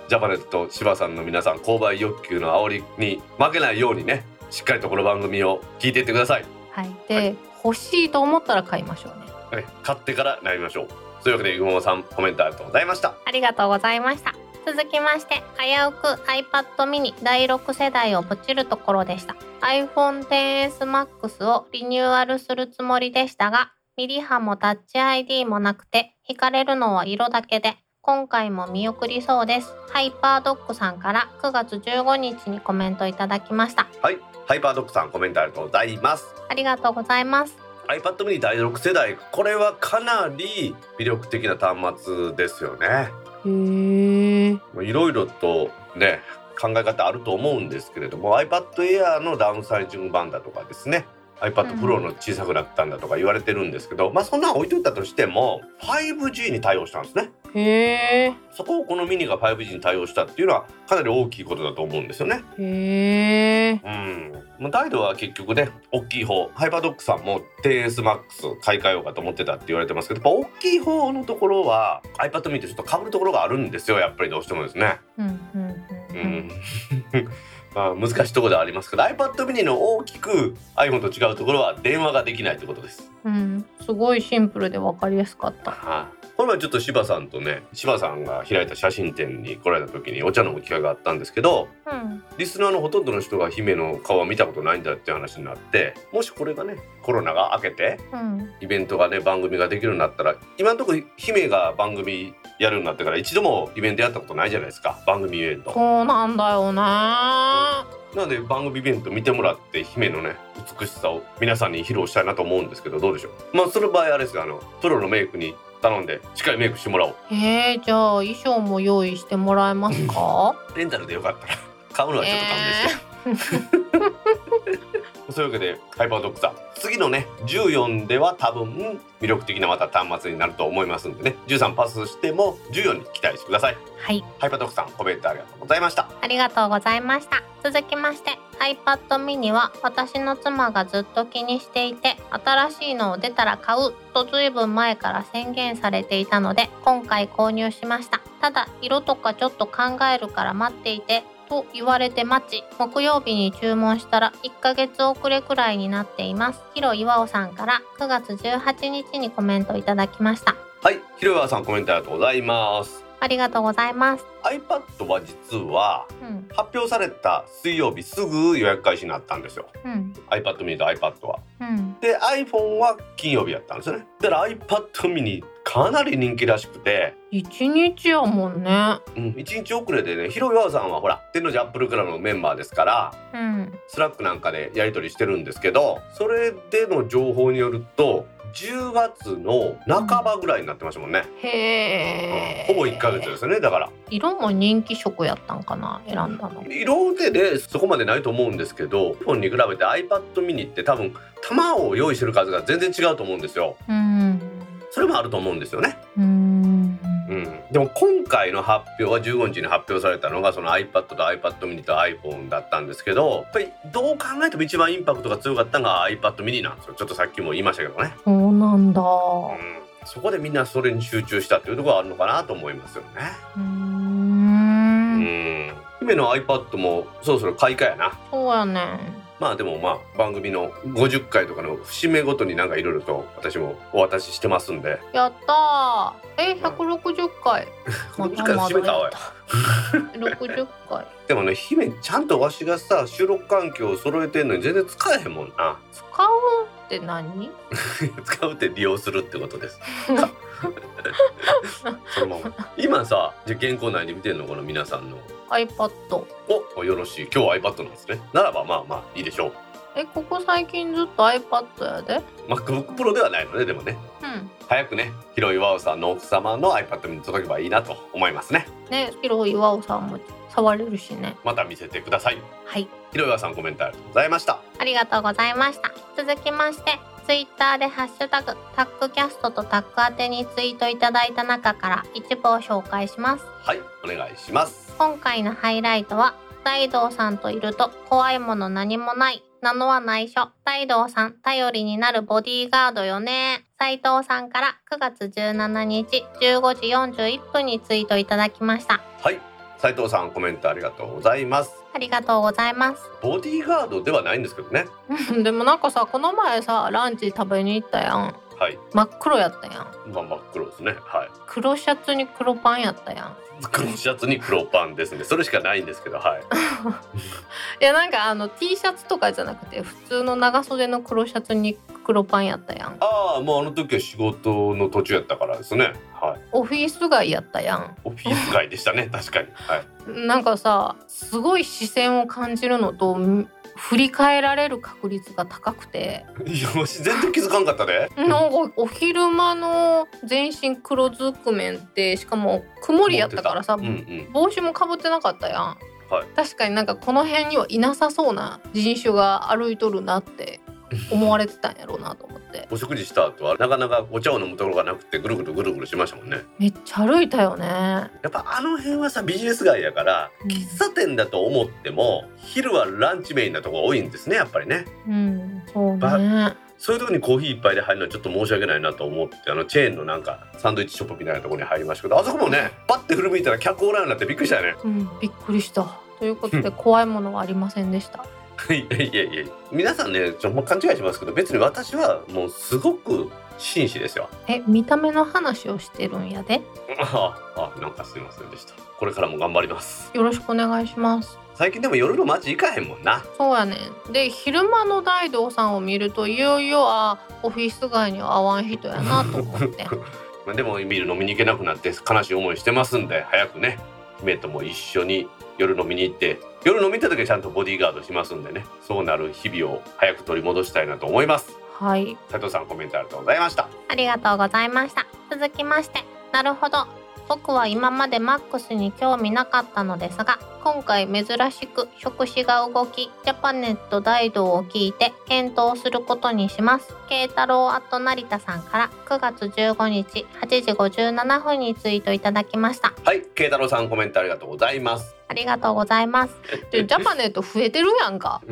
ジャパネット柴さんの皆さん、購買欲求の煽りに負けないようにね、しっかりとこの番組を聞いていってください。はい、で、はい、欲しいと思ったら買いましょうね。はい、買ってから悩みましょう。というわけで、ぐもさんコメントありがとうございました。ありがとうございました。続きまして、危うく iPad mini 第6世代をポチるところでした。 iPhone XS Max をリニューアルするつもりでしたが、ミリ波もタッチ ID もなくて惹かれるのは色だけで、今回も見送りそうです。ハイパードックさんから9月15日にコメントいただきました。はい、ハイパードックさんコメントありがとうございます。ありがとうございます。iPad mini 第6世代、これはかなり魅力的な端末ですよね。いろいろとね、考え方あると思うんですけれども、 iPad Air のダウンサイジング版だとかですね、 iPad Pro の小さくなったんだとか言われてるんですけど、まあそんな置いといたとしても 5G に対応したんですね。そこをこのミニが 5G に対応したっていうのはかなり大きいことだと思うんですよね。うん、大道は結局ね、大きい方、ハイパードックさんも XS Max 買い替えようかと思ってたって言われてますけど、やっぱ大きい方のところは iPad mini とちょっとかぶるところがあるんですよ、やっぱりどうしてもですね。まあ、難しいところではありますけど、 iPad mini の大きく iPhone と違うところは電話ができないということです。うん、すごいシンプルで分かりやすかった。この前ちょっと柴さんとね、柴さんが開いた写真展に来られた時にお茶飲む機会があったんですけど、リスナーのほとんどの人が姫の顔は見たことないんだって話になって、もしこれがね、コロナが明けて、イベントがね、番組ができるようになったら、今のところ姫が番組やるようになってから一度もイベントやったことないじゃないですか、番組イベント。そうなんだよね。なので番組イベント見てもらって、姫のね、美しさを皆さんに披露したいなと思うんですけど、どうでしょう。まあその場合あれですが、プロのメイクに頼んでしっかりメイクしてもらおう。じゃあ衣装も用意してもらえますかレンタルでよかったら買うのはちょっと勘弁してそういうわけで、ハイパードックさん、次のね14では多分魅力的なまた端末になると思いますんでね、13パスしても14に期待してください。はい、ハイパードックさんコメントありがとうございました。ありがとうございました。続きまして、iPad mini は私の妻がずっと気にしていて、新しいのを出たら買うとずいぶん前から宣言されていたので、今回購入しました。ただ色とかちょっと考えるから待っていてと言われて待ち、木曜日に注文したら1ヶ月遅れくらいになっています。ひろいわおさんから9月18日にコメントいただきました。はい、ひろいわおさんコメントありがとうございます。ありがとうございます。 iPad は実は、発表された水曜日すぐ予約開始になったんですよ、iPad mini と iPad は、で iPhone は金曜日やったんですよね。だから iPad mini かなり人気らしくて、1日やもんね。1日遅れでね、ひろいわおさんはほら天王寺アップルクラブのメンバーですから、スラックなんかでやり取りしてるんですけど、それでの情報によると10月の半ばぐらいになってましたもんね。ほぼ1ヶ月ですよね。だから色も人気色やったんかな、選んだの。色でね、そこまでないと思うんですけど、iPhone に比べて iPad mini って多分玉を用意してる数が全然違うと思うんですよ。それもあると思うんですよね。でも今回の発表は15日に発表されたのがその iPad と iPad mini と iPhone だったんですけど、やっぱりどう考えても一番インパクトが強かったのが iPad mini なんですよ。ちょっとさっきも言いましたけどね。そうなんだ、そこでみんなそれに集中したっていうところがあるのかなと思いますよね。姫の iPad もそろそろ買い替えやな。そうやね。まあでもまあ番組の50回とかの節目ごとになんかいろいろと私もお渡ししてますんで。やったー。160回。160回節目かおい。60回。でもね、姫ちゃんとわしがさ収録環境を揃えてんのに全然使えへんもんな。使うって何？使うって利用するってことです。そのまま今さ、じゃ原稿内で見てんのこの皆さんの。iPad およろしい、今日は iPad なんですね。ならばまあまあいいでしょう。ここ最近ずっと iPad やで。 MacBook Pro ではないのね。でもね、早くね、ひろいわおさんの奥様の iPad に届けばいいなと思いますね。ひろいわおさんも触れるしね。また見せてください。はい、ひろやさんコメントありがとうございました。ありがとうございました。続きましてツイッターでハッシュタグタックキャストとタック宛てにツイートいただいた中から一部を紹介します。はい、お願いします。今回のハイライトは大道さんといると怖いもの何もないなのは内緒、大道さん頼りになるボディーガードよね。斉藤さんから9月17日15時41分にツイートいただきました。はい、斉藤さんコメントありがとうございます。ありがとうございます。ボディーガードではないんですけどねでもなんかさ、この前さランチ食べに行ったやん。はい、真っ黒やったやん。まあ、真っ黒ですね、はい、黒シャツに黒パンやったやん。黒シャツに黒パンですねそれしかないんですけど、はいいやなんかT シャツとかじゃなくて普通の長袖の黒シャツに黒パンやったやん。ああ、もうあの時は仕事の途中やったからですね、はい、オフィス街やったやん。オフィス街でしたね確かに、はい、なんかさすごい視線を感じるのと振り返られる確率が高くて、いや全然気づかんかったねなんかお昼間の全身黒ずくめんって、しかも曇りやったからさ、うんうん、帽子もかぶってなかったやん、はい、確かになんかこの辺にはいなさそうな人種が歩いとるなって思われてたんやろうなと思ってお食事した後はなかなかお茶を飲むところがなくてぐるぐるぐるぐるしましたもんね。めっちゃ歩いたよね。やっぱあの辺はさビジネス街やから、うん、喫茶店だと思っても昼はランチメインなとこが多いんですね、やっぱりね、うん、そうね。そういうところにコーヒー一杯で入るのはちょっと申し訳ないなと思って、あのチェーンのなんかサンドイッチショップみたいなところに入りましたけど、あそこもねパッて振り向いたら客おらんようになってびっくりしたよね、うん、びっくりしたということで、うん、怖いものはありませんでした。いや皆さんねちょっと勘違いしますけど、別に私はもうすごく紳士ですよ。見た目の話をしてるんやであ、なんかすいませんでした。これからも頑張ります。よろしくお願いします。最近でも夜の街行かへんもんな。そうやねん。で昼間の大道さんを見るといよいよオフィス街には合わん人やなと思ってまあでもビール飲みに行けなくなって悲しい思いしてますんで、早くね姫とも一緒に夜飲みに行って、夜飲みた時はちゃんとボディーガードしますんでね、そうなる日々を早く取り戻したいなと思います。はい、斉藤さんコメントありがとうございました。ありがとうございました。続きまして、なるほど僕は今まで MAX に興味なかったのですが、今回珍しく触手が動きジャパネット大道を聞いて検討することにします。慶太郎@成田さんから9月15日8時57分にツイートいただきました。はい、慶太郎さんコメントありがとうございます。ありがとうございます。でジャパネット増えてるやんか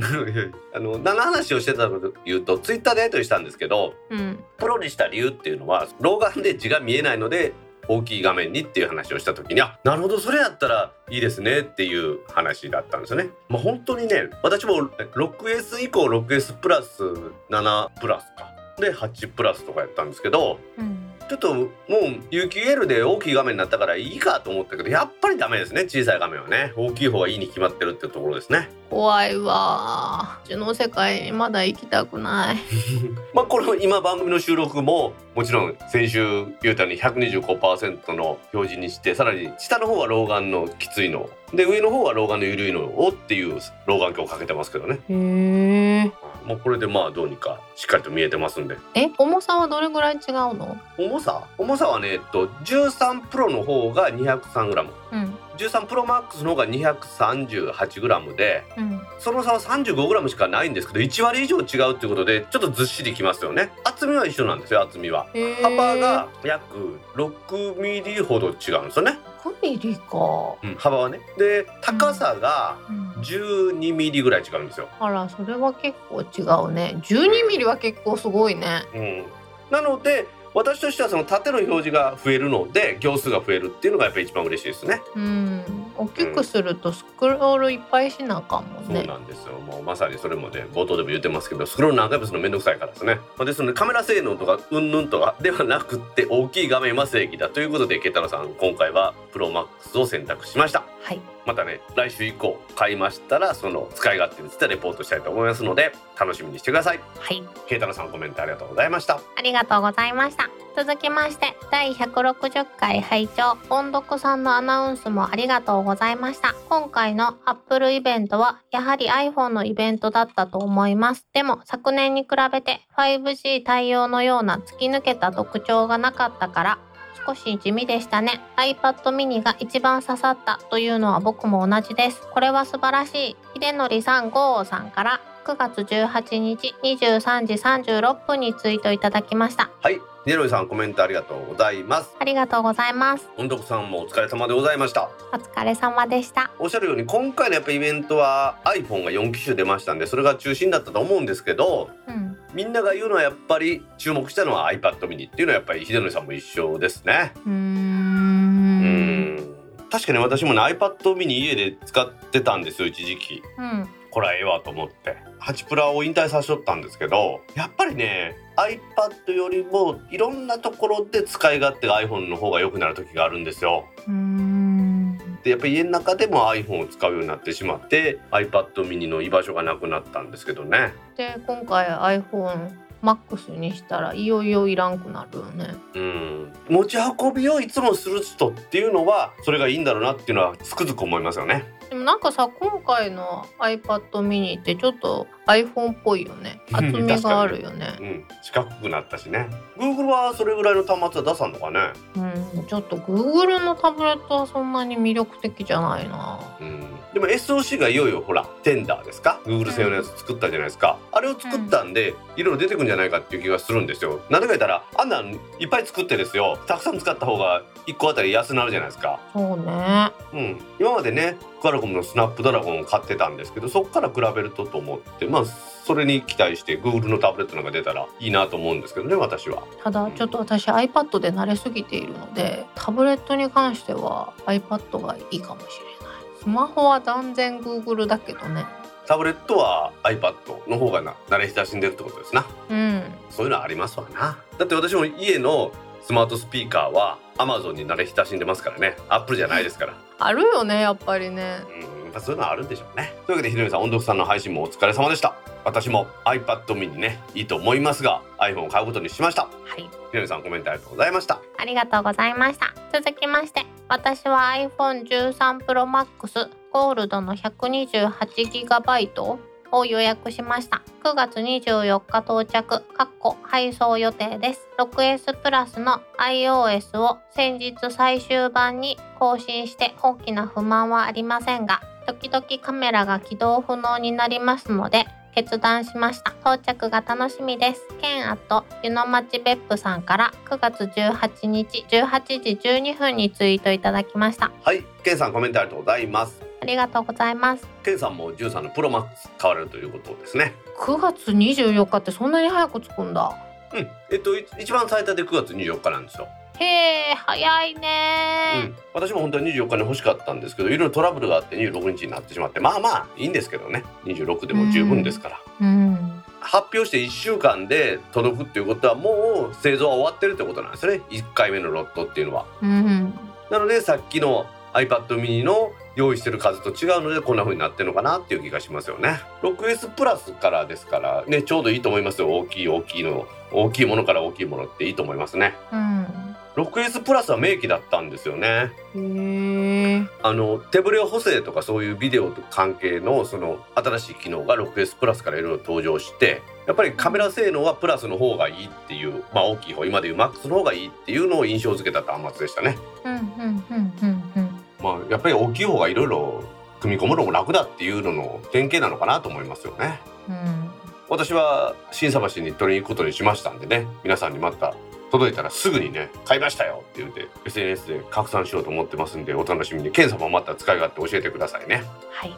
何の話をしてたのかというと、ツイッターでやり取りしたんですけど、うん、プロにした理由っていうのは老眼で字が見えないので大きい画面にっていう話をした時に、あ、なるほどそれやったらいいですねっていう話だったんですよね。まあ、本当にね私も 6S 以降 6S プラス7プラスかで8プラスとかやったんですけど、うん、ちょっともう UQL で大きい画面になったからいいかと思ったけど、やっぱりダメですね。小さい画面はね大きい方がいいに決まってるっていうところですね。怖いわ、うちの世界にまだ行きたくないまあこれ今番組の収録ももちろん先週言うたように 125% の表示にして、さらに下の方は老眼のきついので上の方は老眼の緩いのをっていう老眼鏡をかけてますけどね。へえ。もうこれでまあどうにかしっかりと見えてますんで。重さはどれぐらい違うの？重さはね、13プロの方が 203g、うん、13プロマックスの方が 238g で、うん、その差は 35g しかないんですけど1割以上違うっていうことでちょっとずっしりきますよね。厚みは一緒なんですよ。厚みは幅が約 6mm ほど違うんですよね。6ミリか、うん、幅はね。で高さが12ミリぐらい違うんですよ、うんうん、あらそれは結構違うね。12ミリは結構すごいね、うん、なので私としてはその縦の表示が増えるので行数が増えるっていうのがやっぱり一番嬉しいですね、うん、大きくするとスクロールいっぱいしなあかんもんね、うん、そうなんですよ。もうまさにそれもね冒頭でも言ってますけど、スクロール何回もするのめんどくさいからですね。ですのでカメラ性能とかうんぬんとかではなくて大きい画面は正義だということで、ケタロさん今回はプロマックスを選択しました。はい、またね来週以降買いましたらその使い勝手についてレポートしたいと思いますので楽しみにしてください。はい、ケイタロさんコメントありがとうございました。ありがとうございました。続きまして第160回拝聴音読さんのアナウンスもありがとうございました。今回の Apple イベントはやはり iPhone のイベントだったと思います。でも昨年に比べて 5G 対応のような突き抜けた特徴がなかったから少し地味でしたね。 iPad mini が一番刺さったというのは僕も同じです。これは素晴らしい。秀則さん5さんから9月18日23時36分にツイートいただきました。はい、ネロイさんコメントありがとうございます。ありがとうございます。音読さんもお疲れ様でございました。お疲れ様でした。おっしゃるように今回のやっぱイベントは iPhone が4機種出ましたんで、それが中心だったと思うんですけど、うん、みんなが言うのはやっぱり注目したのは iPad mini っていうのはやっぱり秀則さんも一緒ですね。確かに私もね iPad mini 家で使ってたんですよ一時期。うん、これはええわと思って8プラを引退させとったんですけど、やっぱりねiPad よりもいろんなところで使い勝手が iPhone の方が良くなる時があるんですよ。でやっぱり家の中でも iPhone を使うようになってしまって iPad mini の居場所がなくなったんですけどね。で今回 iPhoneMax にしたらいよいよいらんくなるよね。持ち運びをいつもする人っていうのはそれがいいんだろうなっていうのはつくづく思いますよね。でもなんかさ今回の iPad mini ってちょっと iPhone っぽいよね。厚みがあるよね、うん、四角くなったしね。 Google はそれぐらいの端末は出さんのかね。ちょっと Google のタブレットはそんなに魅力的じゃないな。でも SOC がいよいよほら Tender ですか Google 製のやつ作ったじゃないですか、あれを作ったんでいろいろ出てくるんじゃないかっていう気がするんですよ。なんでか言ったらあんなんいっぱい作ってですよ、たくさん使った方が1個あたり安くなるじゃないですか。そうね、今までねクアルコムのスナップドラゴンを買ってたんですけど、そこから比べるとと思って、まあ、それに期待して Google のタブレットなんか出たらいいなと思うんですけどね私は。ただちょっと私 iPad で慣れすぎているのでタブレットに関しては iPad がいいかもしれない。スマホは断然 Google だけどね。タブレットは iPad の方が慣れ親しんでるってことですな。そういうのはありますわな。だって私も家のスマートスピーカーは Amazon に慣れ親しんでますからね。 Apple じゃないですから。あるよねやっぱりね。そういうのはあるんでしょうね。というわけでひろみさん音読さんの配信もお疲れ様でした。私も iPad mini ねいいと思いますが iPhone を買うことにしました。はい、ひろみさんコメントありがとうございました。ありがとうございました。続きまして、私は iPhone 13 Pro Max ゴールドの 128GB を予約しました。9月24日到着配送予定です。 6S プラスの iOS を先日最終版に更新して大きな不満はありませんが、時々カメラが起動不能になりますので決断しました。到着が楽しみです。ケンアット湯の町別府さんから9月18日18時12分にツイートいただきました。はい、ケンさんコメントありがとうございます。ありがとうございます。ケンさんも13のプロマックス買われるということですね。9月24日ってそんなに早く着くんだ。一番最多で9月24日なんですよ。へー早いね。私も本当は24日に欲しかったんですけどいろいろトラブルがあって26日になってしまって、まあまあいいんですけどね、26でも十分ですから、発表して1週間で届くっていうことはもう製造は終わってるってことなんですね、1回目のロットっていうのは、なのでさっきの iPad mini の用意してる数と違うのでこんな風になってるのかなっていう気がしますよね。 6S プラスからですからねちょうどいいと思いますよ。大きいものから大きいものっていいと思いますね。6S プラスは明記だったんですよね。手ぶれ補正とかそういうビデオと関係のその新しい機能が 6S プラスからいろいろ登場して、やっぱりカメラ性能はプラスの方がいいっていう、まあ、大きい方今でいう MAX の方がいいっていうのを印象付けた端末でしたね。やっぱり大きい方がいろいろ組み込むのも楽だっていうのの典型なのかなと思いますよね。私は新桟橋に取りに行くことにしましたんでね、皆さんにまた届いたらすぐにね買いましたよって言って SNS で拡散しようと思ってますんでお楽しみに。ケンさんもまた使い勝手教えてくださいね。はい、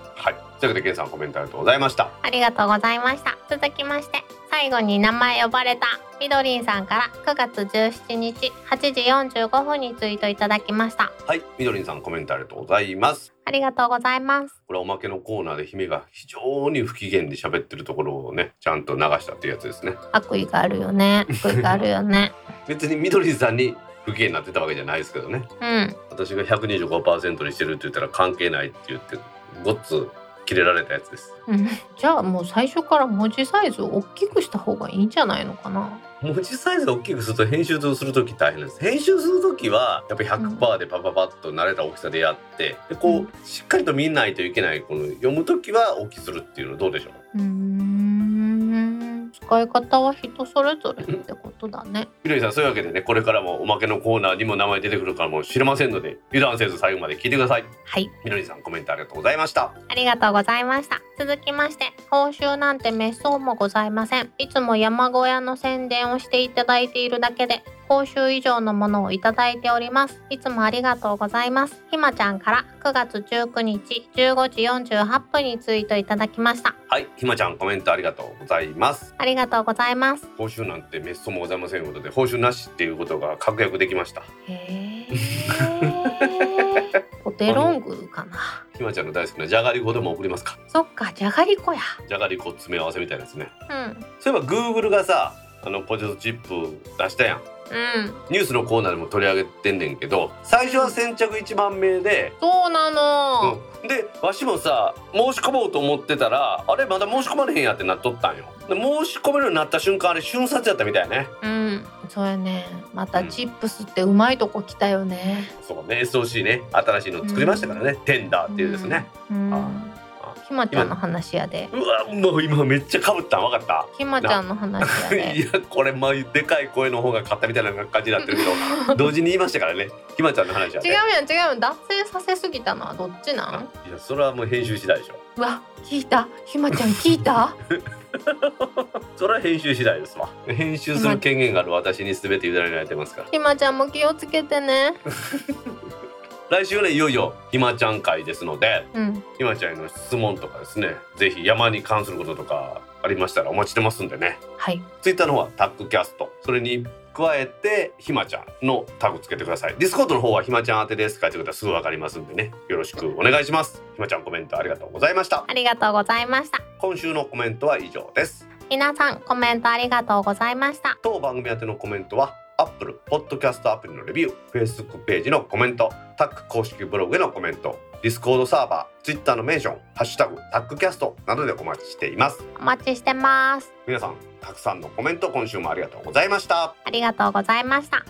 というわけでケンさんコメントありがとうございました。ありがとうございました。続きまして最後に名前呼ばれたみどりんさんから9月17日8時45分にツイートいただきました。はい、みどりんさんコメントありがとうございます。ありがとうございます。これはおまけのコーナーで姫が非常に不機嫌で喋ってるところをねちゃんと流したっていうやつですね。悪意があるよね別にみどりんさんに不機嫌になってたわけじゃないですけどね、私が 125% にしてるって言ったら関係ないって言ってごっつ切れられたやつです、じゃあもう最初から文字サイズを大きくした方がいいんじゃないのかな。文字サイズを大きくすると編集するとき大変です。編集するときはやっぱり 100% でパパパッと慣れた大きさでやって、でこうしっかりと見ないといけないこの読むときは大きくするっていうのどうでしょう。使い方は人それぞれってことだね。ひろゆきさん、そういうわけでね、これからもおまけのコーナーにも名前出てくるかもしれませんので、油断せず最後まで聞いてください。はい、ひろゆきさん、コメントありがとうございました。ありがとうございました。続きまして、報酬なんて滅相もございません。いつも山小屋の宣伝をしていただいているだけで報酬以上のものをいただいております。いつもありがとうございます。ひまちゃんから9月19日15時48分にツイートいただきました。はい、ひまちゃん、コメントありがとうございます。ありがとうございます。報酬なんて滅相もございませんということで、報酬なしっていうことが確約できました。へーお手ロングかな。ひまちゃんの大好きなじゃがりこでも送りますか。そっか、じゃがりこや。じゃがりこ詰め合わせみたいですね。うん、そういえば Google がさ、ポテトチップ出したやん。うん、ニュースのコーナーでも取り上げてんねんけど、最初は先着1万名で、そうなの、うん、でわしもさ、申し込もうと思ってたら、あれまだ申し込まれへんやってなっとったんよ。で申し込めるようになった瞬間、あれ瞬殺やったみたいね。うん、そうやね。またチップスってうまいとこ来たよね。うん、そうね、SOC ね、新しいの作りましたからね、うん、テンダーっていうですね。うんうん、ひまちゃんの話やで。うわ、もう今めっちゃかぶったん、わかった、ひまちゃんの話やで。いや、これ、まあ、でかい声の方が勝ったみたいな感じになってるけど同時に言いましたからね、ひまちゃんの話やで。違うやん、違うやん、脱線させすぎたのはどっちなん。いや、それはもう編集次第でしょ。うわ、聞いた、ひまちゃん聞いたそれは編集次第ですわ。編集する権限がある私に全て委ねられてますから。ひまちゃんも気をつけてね来週ね、いよいよひまちゃん会ですので、うん、ひまちゃんへの質問とかですね、ぜひ山に関することとかありましたらお待ちしてますんでね。はい。ツイッターの方はタックキャスト、それに加えてひまちゃんのタグつけてください。ディスコードの方はひまちゃん宛てです書いてください。すぐわかりますんでね、よろしくお願いします。ひまちゃん、コメントありがとうございました。ありがとうございました。今週のコメントは以上です。皆さん、コメントありがとうございました。当番組宛てのコメントはApple ポッドキャストアプリのレビュー、Facebook ページのコメント、タック公式ブログへのコメント、Discord サーバー、Twitter のメンション、ハッシュタグタックキャストなどでお待ちしています。お待ちしてます。皆さん、たくさんのコメント、今週もありがとうございました。ありがとうございました。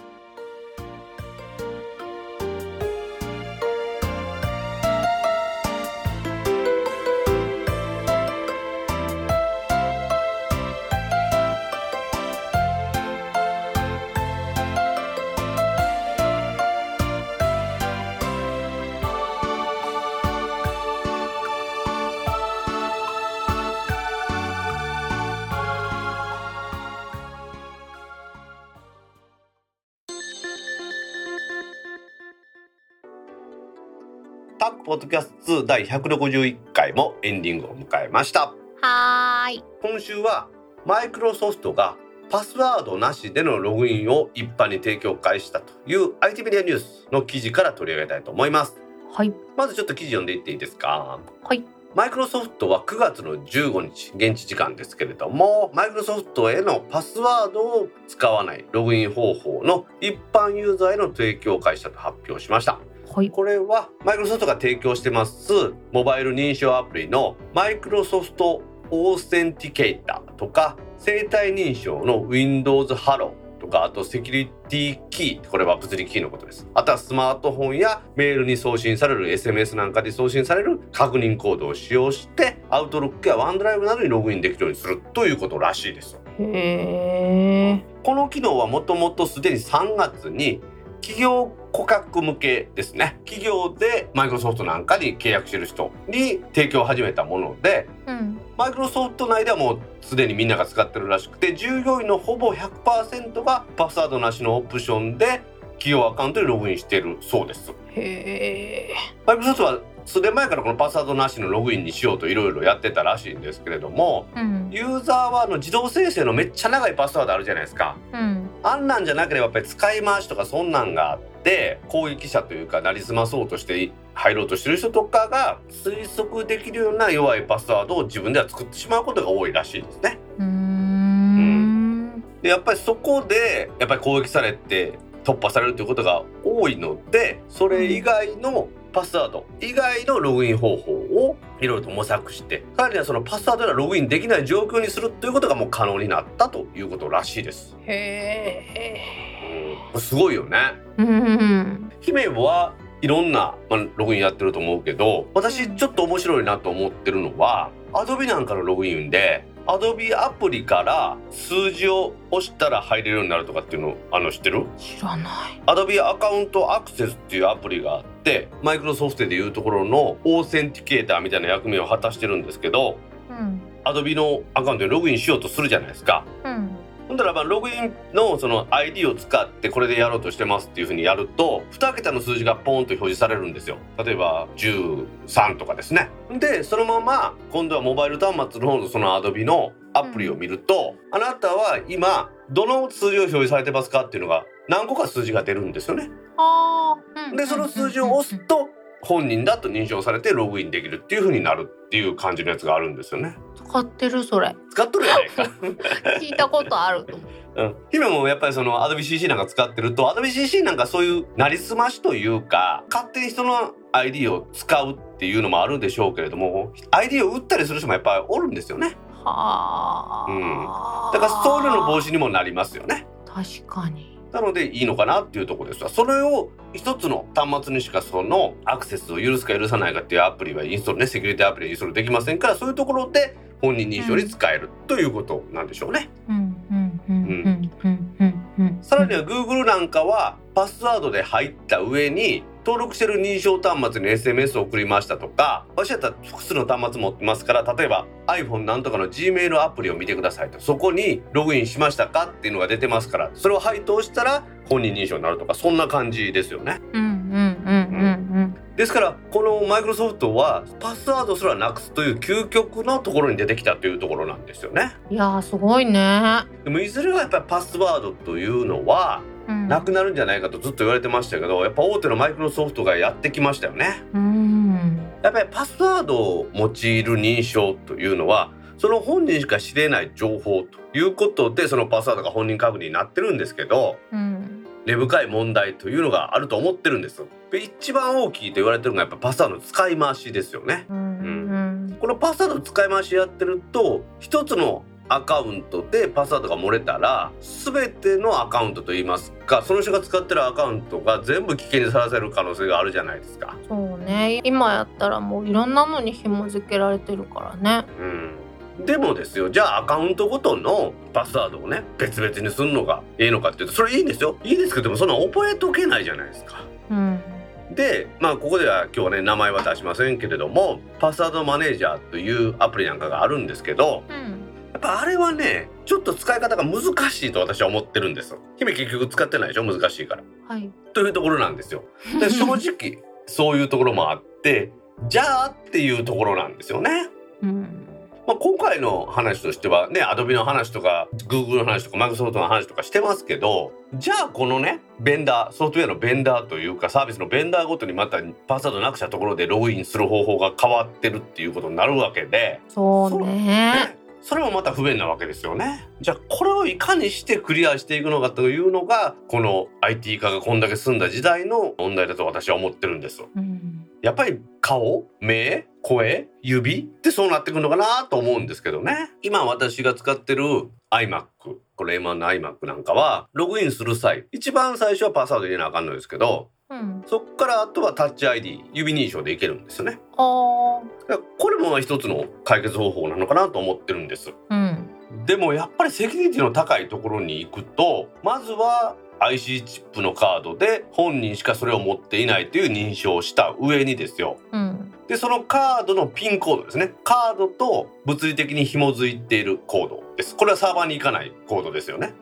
タックポッドキャスト2第161回もエンディングを迎えました。はーい。今週はマイクロソフトがパスワードなしでのログインを一般に提供開始したという IT メディアニュースの記事から取り上げたいと思います。はい。まずちょっと記事読んでいっていいですか。はい。マイクロソフトは9月の15日現地時間ですけれども、マイクロソフトへのパスワードを使わないログイン方法の一般ユーザーへの提供を開始したと発表しました。はい、これはマイクロソフトが提供してますモバイル認証アプリのマイクロソフトオーセンティケーターとか、生体認証の Windows Hello とか、あとセキュリティキー、これは物理キーのことです。あとはスマートフォンやメールに送信される SMS なんかで送信される確認コードを使用して Outlook や OneDrive などにログインできるようにするということらしいです。へー。この機能はもともとすでに3月に企業顧客向けですね、企業でマイクロソフトなんかに契約してる人に提供を始めたもので、うん、マイクロソフト内ではもうすでにみんなが使ってるらしくて、従業員のほぼ 100% がパスワードなしのオプションで企業アカウントにログインしているそうです。へー。マイクロソフトは数年前からこのパスワードなしのログインにしようといろいろやってたらしいんですけれども、うん、ユーザーは自動生成のめっちゃ長いパスワードあるじゃないですか、うん、あんなんじゃなければやっぱり使い回しとかそんなんがあって、攻撃者というかなりすまそうとして入ろうとしてる人とかが推測できるような弱いパスワードを自分では作ってしまうことが多いらしいですね。でやっぱりそこでやっぱり攻撃されて突破されるということが多いので、それ以外のパスワード以外のログイン方法をいろいろと模索して、さらにはそのパスワードがログインできない状況にするということがもう可能になったということらしいです。へー、すごいよね。姫はいろんな、ログインやってると思うけど、私ちょっと面白いなと思ってるのは、Adobe なんかのログインで Adobe アプリから数字を押したら入れるようになるとかっていうの知ってる？知らない。 Adobe アカウントアクセスっていうアプリがあって、マイクロソフトでいうところのオーセンティケーターみたいな役目を果たしてるんですけど、うん、Adobe のアカウントにログインしようとするじゃないですか、うん、ほんだらログインのその ID を使ってこれでやろうとしてますっていう風にやると、2桁の数字がポーンと表示されるんですよ。例えば13とかですね。でそのまま今度はモバイル端末の方のその Adobe のアプリを見ると、うん、あなたは今どの数字を表示されてますかっていうのが何個か数字が出るんですよね。あ、うん、でその数字を押すと本人だと認証されてログインできるっていう風になるっていう感じのやつがあるんですよね。使ってる、それ使っとるやないか聞いたことあると思う、うん、姫もやっぱりその Adobe CC なんか使ってると、 Adobe CC なんかそういうなりすましというか勝手に人の ID を使うっていうのもあるんでしょうけれども、 ID を打ったりする人もやっぱりおるんですよね。はあ、うん、だからそういうの防止にもなりますよね。確かに。なのでいいのかなっていうところですが、それを一つの端末にしかそのアクセスを許すか許さないかっていうアプリはインストールね、セキュリティアプリはインストールできませんから、そういうところで本人認証に使える、うん、ということなんでしょうね。さらには Google なんかはパスワードで入った上に登録してる認証端末に SMS を送りましたとか、私だったら複数の端末持ってますから、例えば iPhone なんとかの Gmail アプリを見てくださいと、そこにログインしましたかっていうのが出てますから、それを配当したら本人認証になるとか、そんな感じですよね。ですからこのマイクロソフトはパスワードすらなくすという究極のところに出てきたというところなんですよね。いやーすごいね。でもいずれはやっぱりパスワードというのはなくなるんじゃないかとずっと言われてましたけど、やっぱ大手のマイクロソフトがやってきましたよね。やっぱりパスワードを用いる認証というのはその本人しか知れない情報ということで、そのパスワードが本人確認になってるんですけど、根深い問題というのがあると思ってるんです。一番大きいと言われてるのがやっぱパスワードの使い回しですよね。このパスワードの使い回しやってると、一つのアカウントでパスワードが漏れたら全てのアカウントといいますか、その人が使ってるアカウントが全部危険にさらされる可能性があるじゃないですか。そうね、今やったらもういろんなのに紐付けられてるからね、でもですよ、じゃあアカウントごとのパスワードをね別々にするのがいいのかっていうと、それいいんですよ、いいですけど、でもそんな覚えとけないじゃないですか。で、ここでは今日はね名前は出しませんけれども、パスワードマネージャーというアプリなんかがあるんですけど、やっぱあれはねちょっと使い方が難しいと私は思ってるんです。姫結局使ってないでしょ、難しいから、はい、というところなんですよ。で正直そういうところもあって、じゃあっていうところなんですよね、今回の話としてはね、 Adobe の話とか Google の話とか Microsoft の話とかしてますけど、じゃあこのねベンダー、ソフトウェアのベンダーというかサービスのベンダーごとにまたパスワードなくしたところでログインする方法が変わってるっていうことになるわけで、そうねそれもまた不便なわけですよね。じゃあこれをいかにしてクリアしていくのかというのが、この IT 化がこんだけ進んだ時代の問題だと私は思ってるんです、やっぱり顔、目、声、指ってそうなってくるのかなと思うんですけどね。今私が使ってる iMac、 これ M1 の iMac なんかはログインする際一番最初はパスワード入れなあかんのですけど、そっからあとはタッチ ID 指認証でいけるんですよね。これも一つの解決方法なのかなと思ってるんです、でもやっぱりセキュリティの高いところに行くと、まずは IC チップのカードで本人しかそれを持っていないという認証をした上にですよ、でそのカードのピンコードですね、カードと物理的に紐づいているコードです。これはサーバーに行かないコードですよね、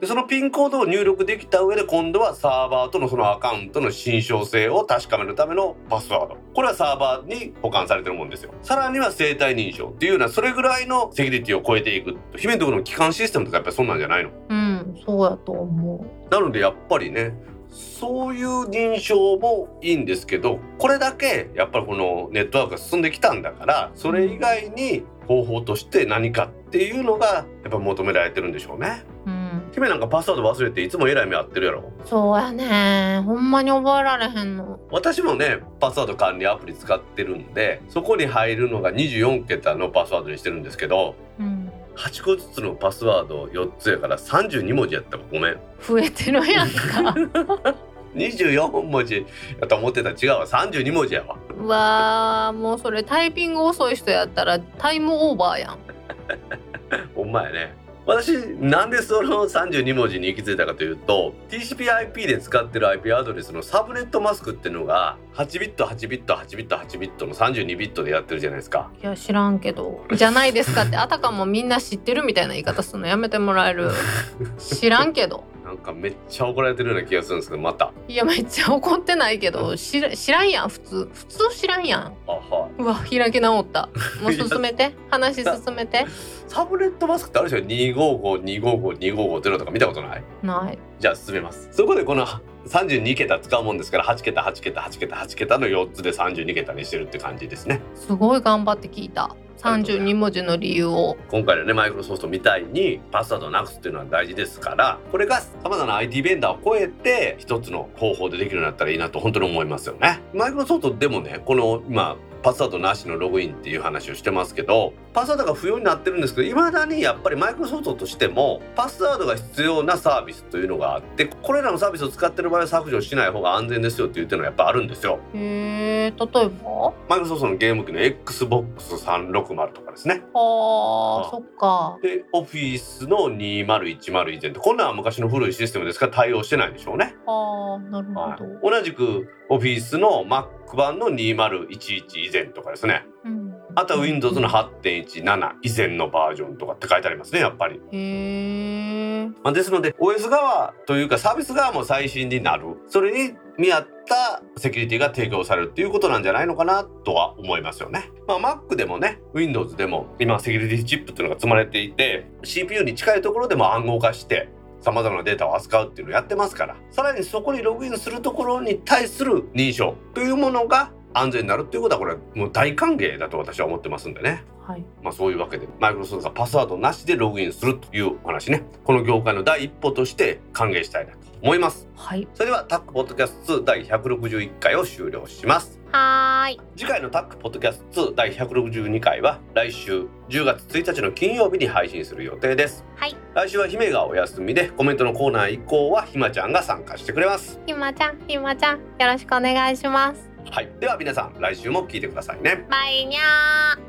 でそのピンコードを入力できた上で、今度はサーバーとのそのアカウントの信証性を確かめるためのパスワード、これはサーバーに保管されてるもんですよ。さらには生体認証っていうような、それぐらいのセキュリティを超えていく。姫のところの基幹システムとかやっぱりそんなんじゃないの？そうやと思う。なのでやっぱりね、そういう認証もいいんですけど、これだけやっぱりこのネットワークが進んできたんだから、それ以外に方法として何かっていうのがやっぱ求められてるんでしょうね。姫なんかパスワード忘れていつもえらい目合ってるやろ。そうやね、ほんまに覚えられへんの。私もねパスワード管理アプリ使ってるんで、そこに入るのが24桁のパスワードにしてるんですけど、8個ずつのパスワード4つやから32文字やったらごめん、増えてるやんか24文字やと思ってたら違うわ、32文字やわ。うわー、もうそれタイピング遅い人やったらタイムオーバーやんほんまやね。私なんでその32文字に行き着いたかというと TCP/IP で使ってる IP アドレスのサブネットマスクっていうのが8ビット8ビット8ビット8ビットの32ビットでやってるじゃないですか。いや知らんけどじゃないですかってあたかもみんな知ってるみたいな言い方するのやめてもらえる知らんけどなんかめっちゃ怒られてるような気がするんですけどまたいやめっちゃ怒ってないけど知らんやん普通知らんやん。あ、はい、うわ開き直ったもう進めて話進めて。サブネットマスクってあるでしょ255255255とか見たことない？ない。じゃあ進めます。そこでこの32桁使うもんですから8桁8桁8桁8桁の4つで32桁にしてるって感じですね。すごい頑張って聞いた32文字の理由を。今回のねマイクロソフトみたいにパスワードをなくすっていうのは大事ですから、これがさまざまな IT ベンダーを超えて一つの方法でできるようになったらいいなと本当に思いますよね。マイクロソフトでもねこの今パスワードなしのログインっていう話をしてますけど、パスワードが不要になってるんですけど、いまだにやっぱりマイクロソフトとしてもパスワードが必要なサービスというのがあって、これらのサービスを使ってる場合は削除しない方が安全ですよって言ってるのがやっぱあるんですよ。例えばマイクロソフトのゲーム機の Xbox 360とかですね。ああそっか。で Office の2010以前とこんなんは昔の古いシステムですから対応してないでしょうね。ああなるほど、はい、同じく Office の Mac 版の2011以前とかですね、うん、あとは Windows の 8.17 以前のバージョンとかって書いてありますねやっぱり。まあ、ですので OS 側というかサービス側も最新になる、それに見合ったセキュリティが提供されるっていうことなんじゃないのかなとは思いますよね。まあ、Mac でもね Windows でも今セキュリティチップっていうのが積まれていて CPU に近いところでも暗号化して様々なデータを扱うっていうのをやってますから、さらにそこにログインするところに対する認証というものが安全になるっていうことはこれもう大歓迎だと私は思ってますんでね、はい。まあ、そういうわけでマイクロソフトがパスワードなしでログインするというお話ね、この業界の第一歩として歓迎したいなと思います、はい、それではタックポッドキャスト2第161回を終了します。はい、次回のタックポッドキャスト2第162回は来週10月1日の金曜日に配信する予定です、はい、来週は姫がお休みでコメントのコーナー以降はひまちゃんが参加してくれます。ひまちゃんよろしくお願いします。はい、では皆さん来週も聞いてくださいね。バイニャー。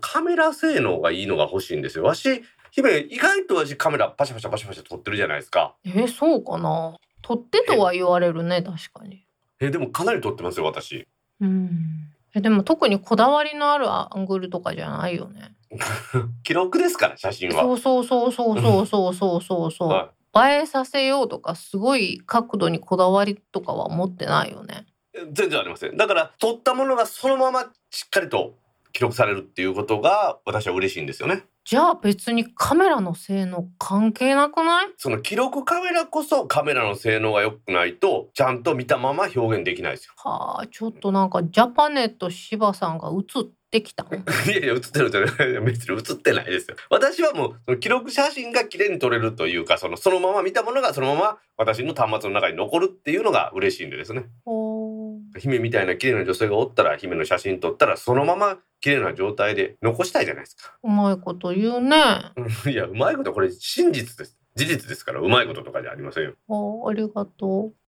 カメラ性能がいいのが欲しいんですよ。姫意外とカメラパシャパシャパシャパシャ撮ってるじゃないですか。そうかな。撮ってとは言われるね確かに。でもかなり撮ってますよ私。うん。でも特にこだわりのあるアングルとかじゃないよね。記録ですから写真は。そう、はい、映えさせようとかすごい角度にこだわりとかは持ってないよね。全然ありません。だから撮ったものがそのまましっかりと記録されるっていうことが私は嬉しいんですよね。じゃあ別にカメラの性能関係なくない？その記録カメラこそカメラの性能が良くないとちゃんと見たまま表現できないですよ。はあ、ちょっとなんかジャパネット柴さんが映ってきた。いや映ってる映ってないですよ。私はもうその記録写真が綺麗に撮れるというかそのまま見たものがそのまま私の端末の中に残るっていうのが嬉しいんでですね。姫みたいな綺麗な女性がおったら姫の写真撮ったらそのまま綺麗な状態で残したいじゃないですか。うまいこと言うね。いやうまいことこれ真実です。事実ですからうまいこととかじゃありませんよ。ありがとう。